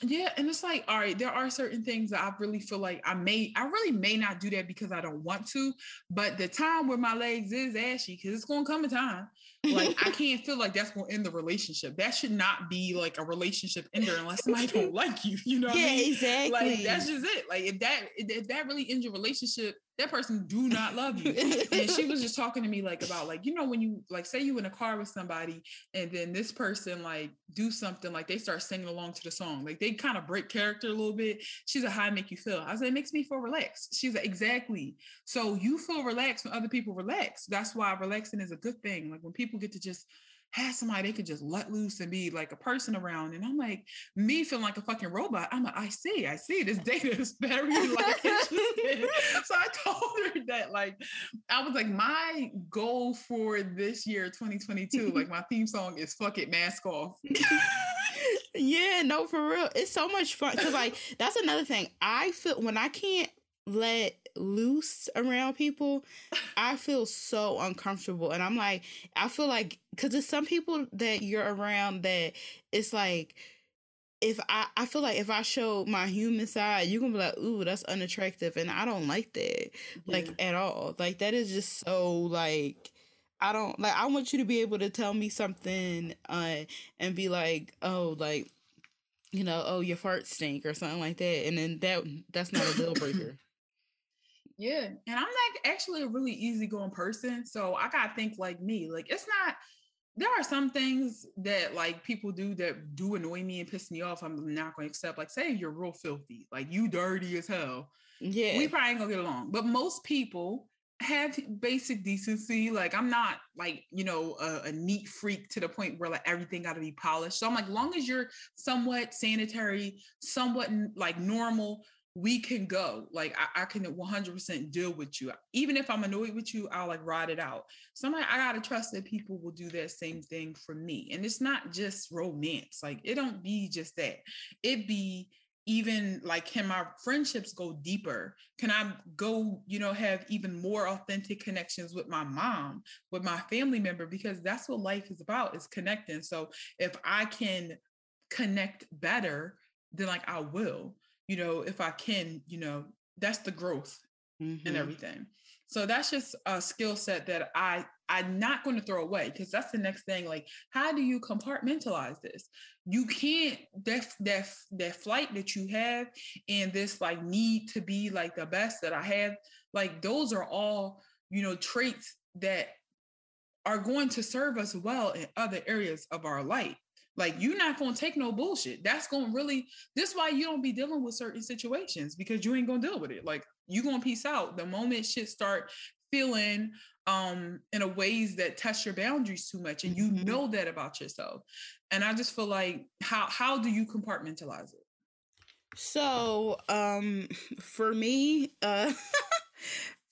Yeah, and it's like, all right, there are certain things that I really feel like I may, I really may not do that because I don't want to, but the time where my legs is ashy, because it's going to come a time, like, I can't feel like that's going to end the relationship. That should not be, like, a relationship ender unless somebody don't like you, you know what yeah, I mean? Exactly. Like, that's just it. Like, if that, if that really ends your relationship, that person do not love you. And she was just talking to me, like, about, like, you know, when you, like, say you in a car with somebody and then this person, like, do something, like, they start singing along to the song, like, they kind of break character a little bit. She's like, how it make you feel? I said, it makes me feel relaxed. She's like, exactly. So you feel relaxed when other people relax. That's why relaxing is a good thing. Like, when people get to just have somebody they could just let loose and be like a person around. And I'm like, me feeling like a fucking robot. I'm like, I see, I see. This data is very like interesting. So I told her that, like, I was like, my goal for this year, twenty twenty-two, like, my theme song is fuck it, mask off. Yeah, no, for real. It's so much fun. Cause like, that's another thing. I feel when I can't let loose around people, I feel so uncomfortable. And I'm like, I feel like, because there's some people that you're around that it's like, if I, I feel like if I show my human side, you're going to be like, ooh, that's unattractive. And I don't like that, like, yeah. at all. Like, that is just so, like, I don't, like, I want you to be able to tell me something uh, and be like, oh, like, you know, oh, your farts stink or something like that. And then that that's not a deal breaker. Yeah. And I'm like actually a really easygoing person. So I got to think like me. Like, it's not, there are some things that like people do that do annoy me and piss me off. I'm not going to accept, like, say you're real filthy, like you dirty as hell. Yeah. We probably ain't gonna get along. But most people have basic decency. Like, I'm not like, you know, a, a neat freak to the point where like everything got to be polished. So I'm like, long as you're somewhat sanitary, somewhat like normal, we can go. Like, I, I can one hundred percent deal with you. Even if I'm annoyed with you, I'll like ride it out. So I'm like, I gotta trust that people will do that same thing for me. And it's not just romance. Like, it don't be just that. It be even like, can my friendships go deeper? Can I go, you know, have even more authentic connections with my mom, with my family member? Because that's what life is about, is connecting. So if I can connect better, then like I will. You know, if I can, you know, that's the growth mm-hmm. and everything. So that's just a skill set that I, I'm not going to throw away, because that's the next thing. Like, how do you compartmentalize this? You can't, that, that, that flight that you have and this like need to be like the best that I have, like those are all, you know, traits that are going to serve us well in other areas of our life. Like, you're not going to take no bullshit. That's going to really, this is why you don't be dealing with certain situations, because you ain't going to deal with it. Like, you going to peace out. The moment shit start feeling um, in a ways that test your boundaries too much. And you know that about yourself. And I just feel like, how, how do you compartmentalize it? So um, for me, uh,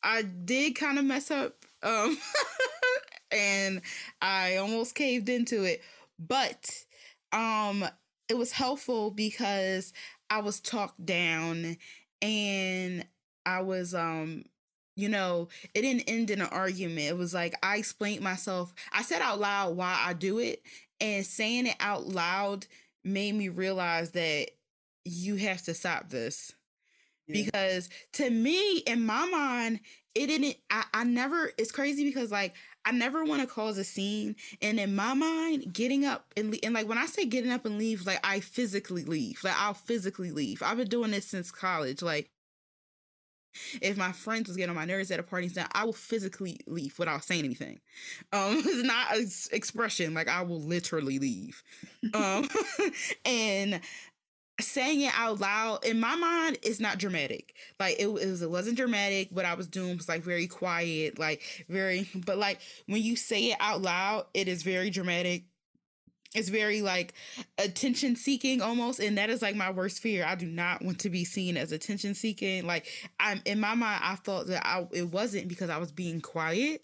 I did kind of mess up um, and I almost caved into it, but um, it was helpful because I was talked down and I was, um, you know, it didn't end in an argument. It was like, I explained myself. I said out loud why I do it, and saying it out loud made me realize that you have to stop this. Yeah. Because to me, in my mind, it didn't, I, I never, it's crazy because like, I never want to cause a scene. And in my mind, getting up and, and like, when I say getting up and leave, like I physically leave, like I'll physically leave. I've been doing this since college. Like, if my friends was getting on my nerves at a party, I will physically leave without saying anything. Um, it's not an expression. Like, I will literally leave. Um, and saying it out loud, in my mind, it's not dramatic. Like, it, it, was, it wasn't dramatic. What I was doing was, like, very quiet, like, very... But, like, when you say it out loud, it is very dramatic. It's very, like, attention-seeking almost, and that is, like, my worst fear. I do not want to be seen as attention-seeking. Like, I'm in my mind, I thought that I, it wasn't because I was being quiet,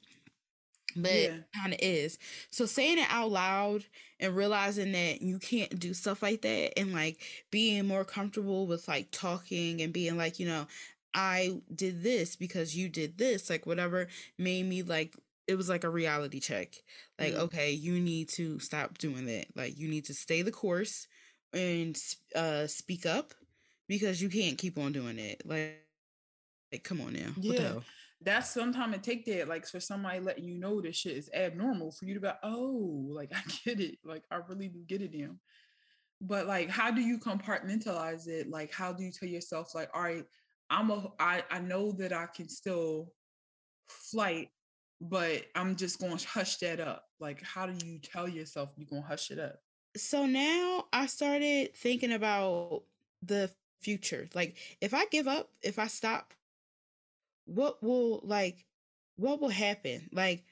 but yeah. It kind of is. So saying it out loud and realizing that you can't do stuff like that, and, like, being more comfortable with, like, talking and being, like, you know, I did this because you did this, like, whatever made me, like, it was like a reality check. Like, yeah. Okay, you need to stop doing that. Like, you need to stay the course and uh, speak up because you can't keep on doing it. Like, like come on now. Yeah. What the hell? That's sometimes it take that, like, for somebody letting you know this shit is abnormal for you to be like, oh, like, I get it. Like, I really do get it now. But, like, how do you compartmentalize it? Like, how do you tell yourself, like, all right, I'm a, I, I know that I can still flight, but I'm just going to hush that up. Like, how do you tell yourself you're going to hush it up? So now I started thinking about the future. Like, if I give up, if I stop, what will, like, what will happen? Like,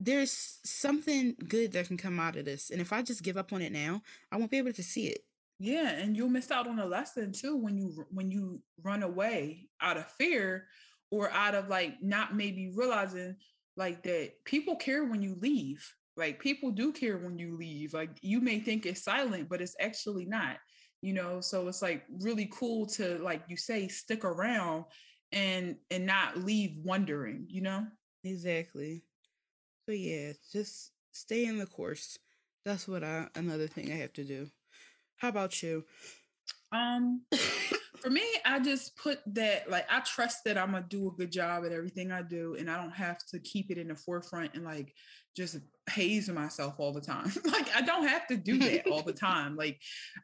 there's something good that can come out of this. And if I just give up on it now, I won't be able to see it. Yeah, and you'll miss out on a lesson, too, when you when you run away out of fear or out of, like, not maybe realizing, like, that people care when you leave. Like, people do care when you leave. Like, you may think it's silent, but it's actually not, you know? So it's, like, really cool to, like you say, stick around and and not leave wondering, you know? Exactly. So, yeah, just stay in the course. That's what I, another thing I have to do. How about you? Um... For me, I just put that, like, I trust that I'm going to do a good job at everything I do, and I don't have to keep it in the forefront and, like, just haze myself all the time. Like, I don't have to do that all the time. Like,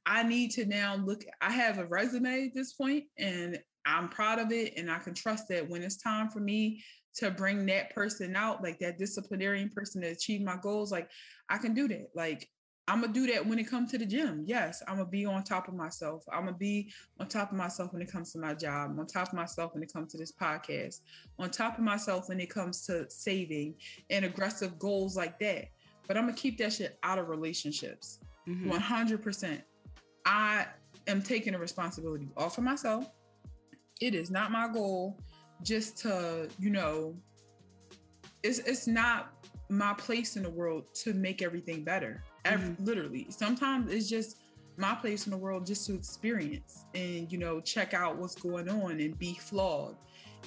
I need to now look, I have a resume at this point, and I'm proud of it, and I can trust that when it's time for me to bring that person out, like, that disciplinarian person to achieve my goals, like, I can do that. Like, I'm going to do that when it comes to the gym. Yes, I'm going to be on top of myself. I'm going to be on top of myself when it comes to my job. I'm on top of myself when it comes to this podcast. On top of myself when it comes to saving and aggressive goals like that. But I'm going to keep that shit out of relationships. Mm-hmm. one hundred percent. I am taking the responsibility off of myself. It is not my goal just to, you know, it's, it's not my place in the world to make everything better. Every, literally, sometimes it's just my place in the world just to experience and, you know, check out what's going on and be flawed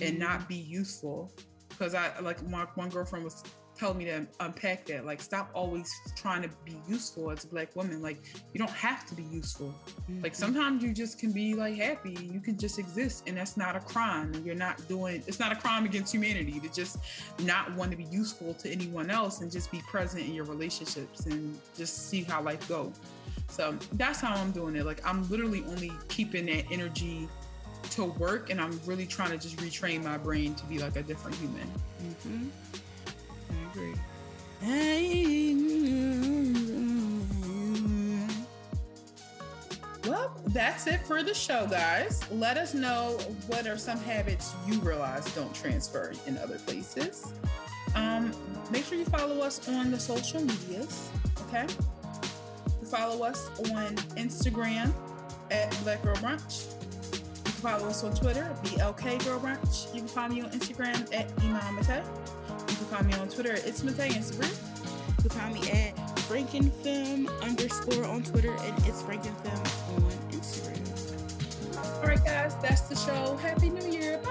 and not be useful. Because I, like, my one girlfriend was telling me to unpack that, like, stop always trying to be useful as a Black woman. Like, you don't have to be useful. Mm-hmm. Like, sometimes you just can be, like, happy. You can just exist, and that's not a crime. And you're not doing, it's not a crime against humanity to just not want to be useful to anyone else and just be present in your relationships and just see how life goes. So that's how I'm doing it. Like, I'm literally only keeping that energy to work, and I'm really trying to just retrain my brain to be, like, a different human. Mm-hmm. Agree. Well, Well, that's it for the show, guys. Let us know what are some habits you realize don't transfer in other places. Um, make sure you follow us on the social medias, okay? Follow us on Instagram at Black Girl Brunch. You can follow us on Twitter, B L K Girl Brunch. You can find me on Instagram at Iman Mate. You can find me on Twitter at It's Mate and Sabrina. You can find me at Frankenfilm underscore on Twitter and It's Frankenfilm on Instagram. All right, guys, that's the show. Happy New Year. Bye.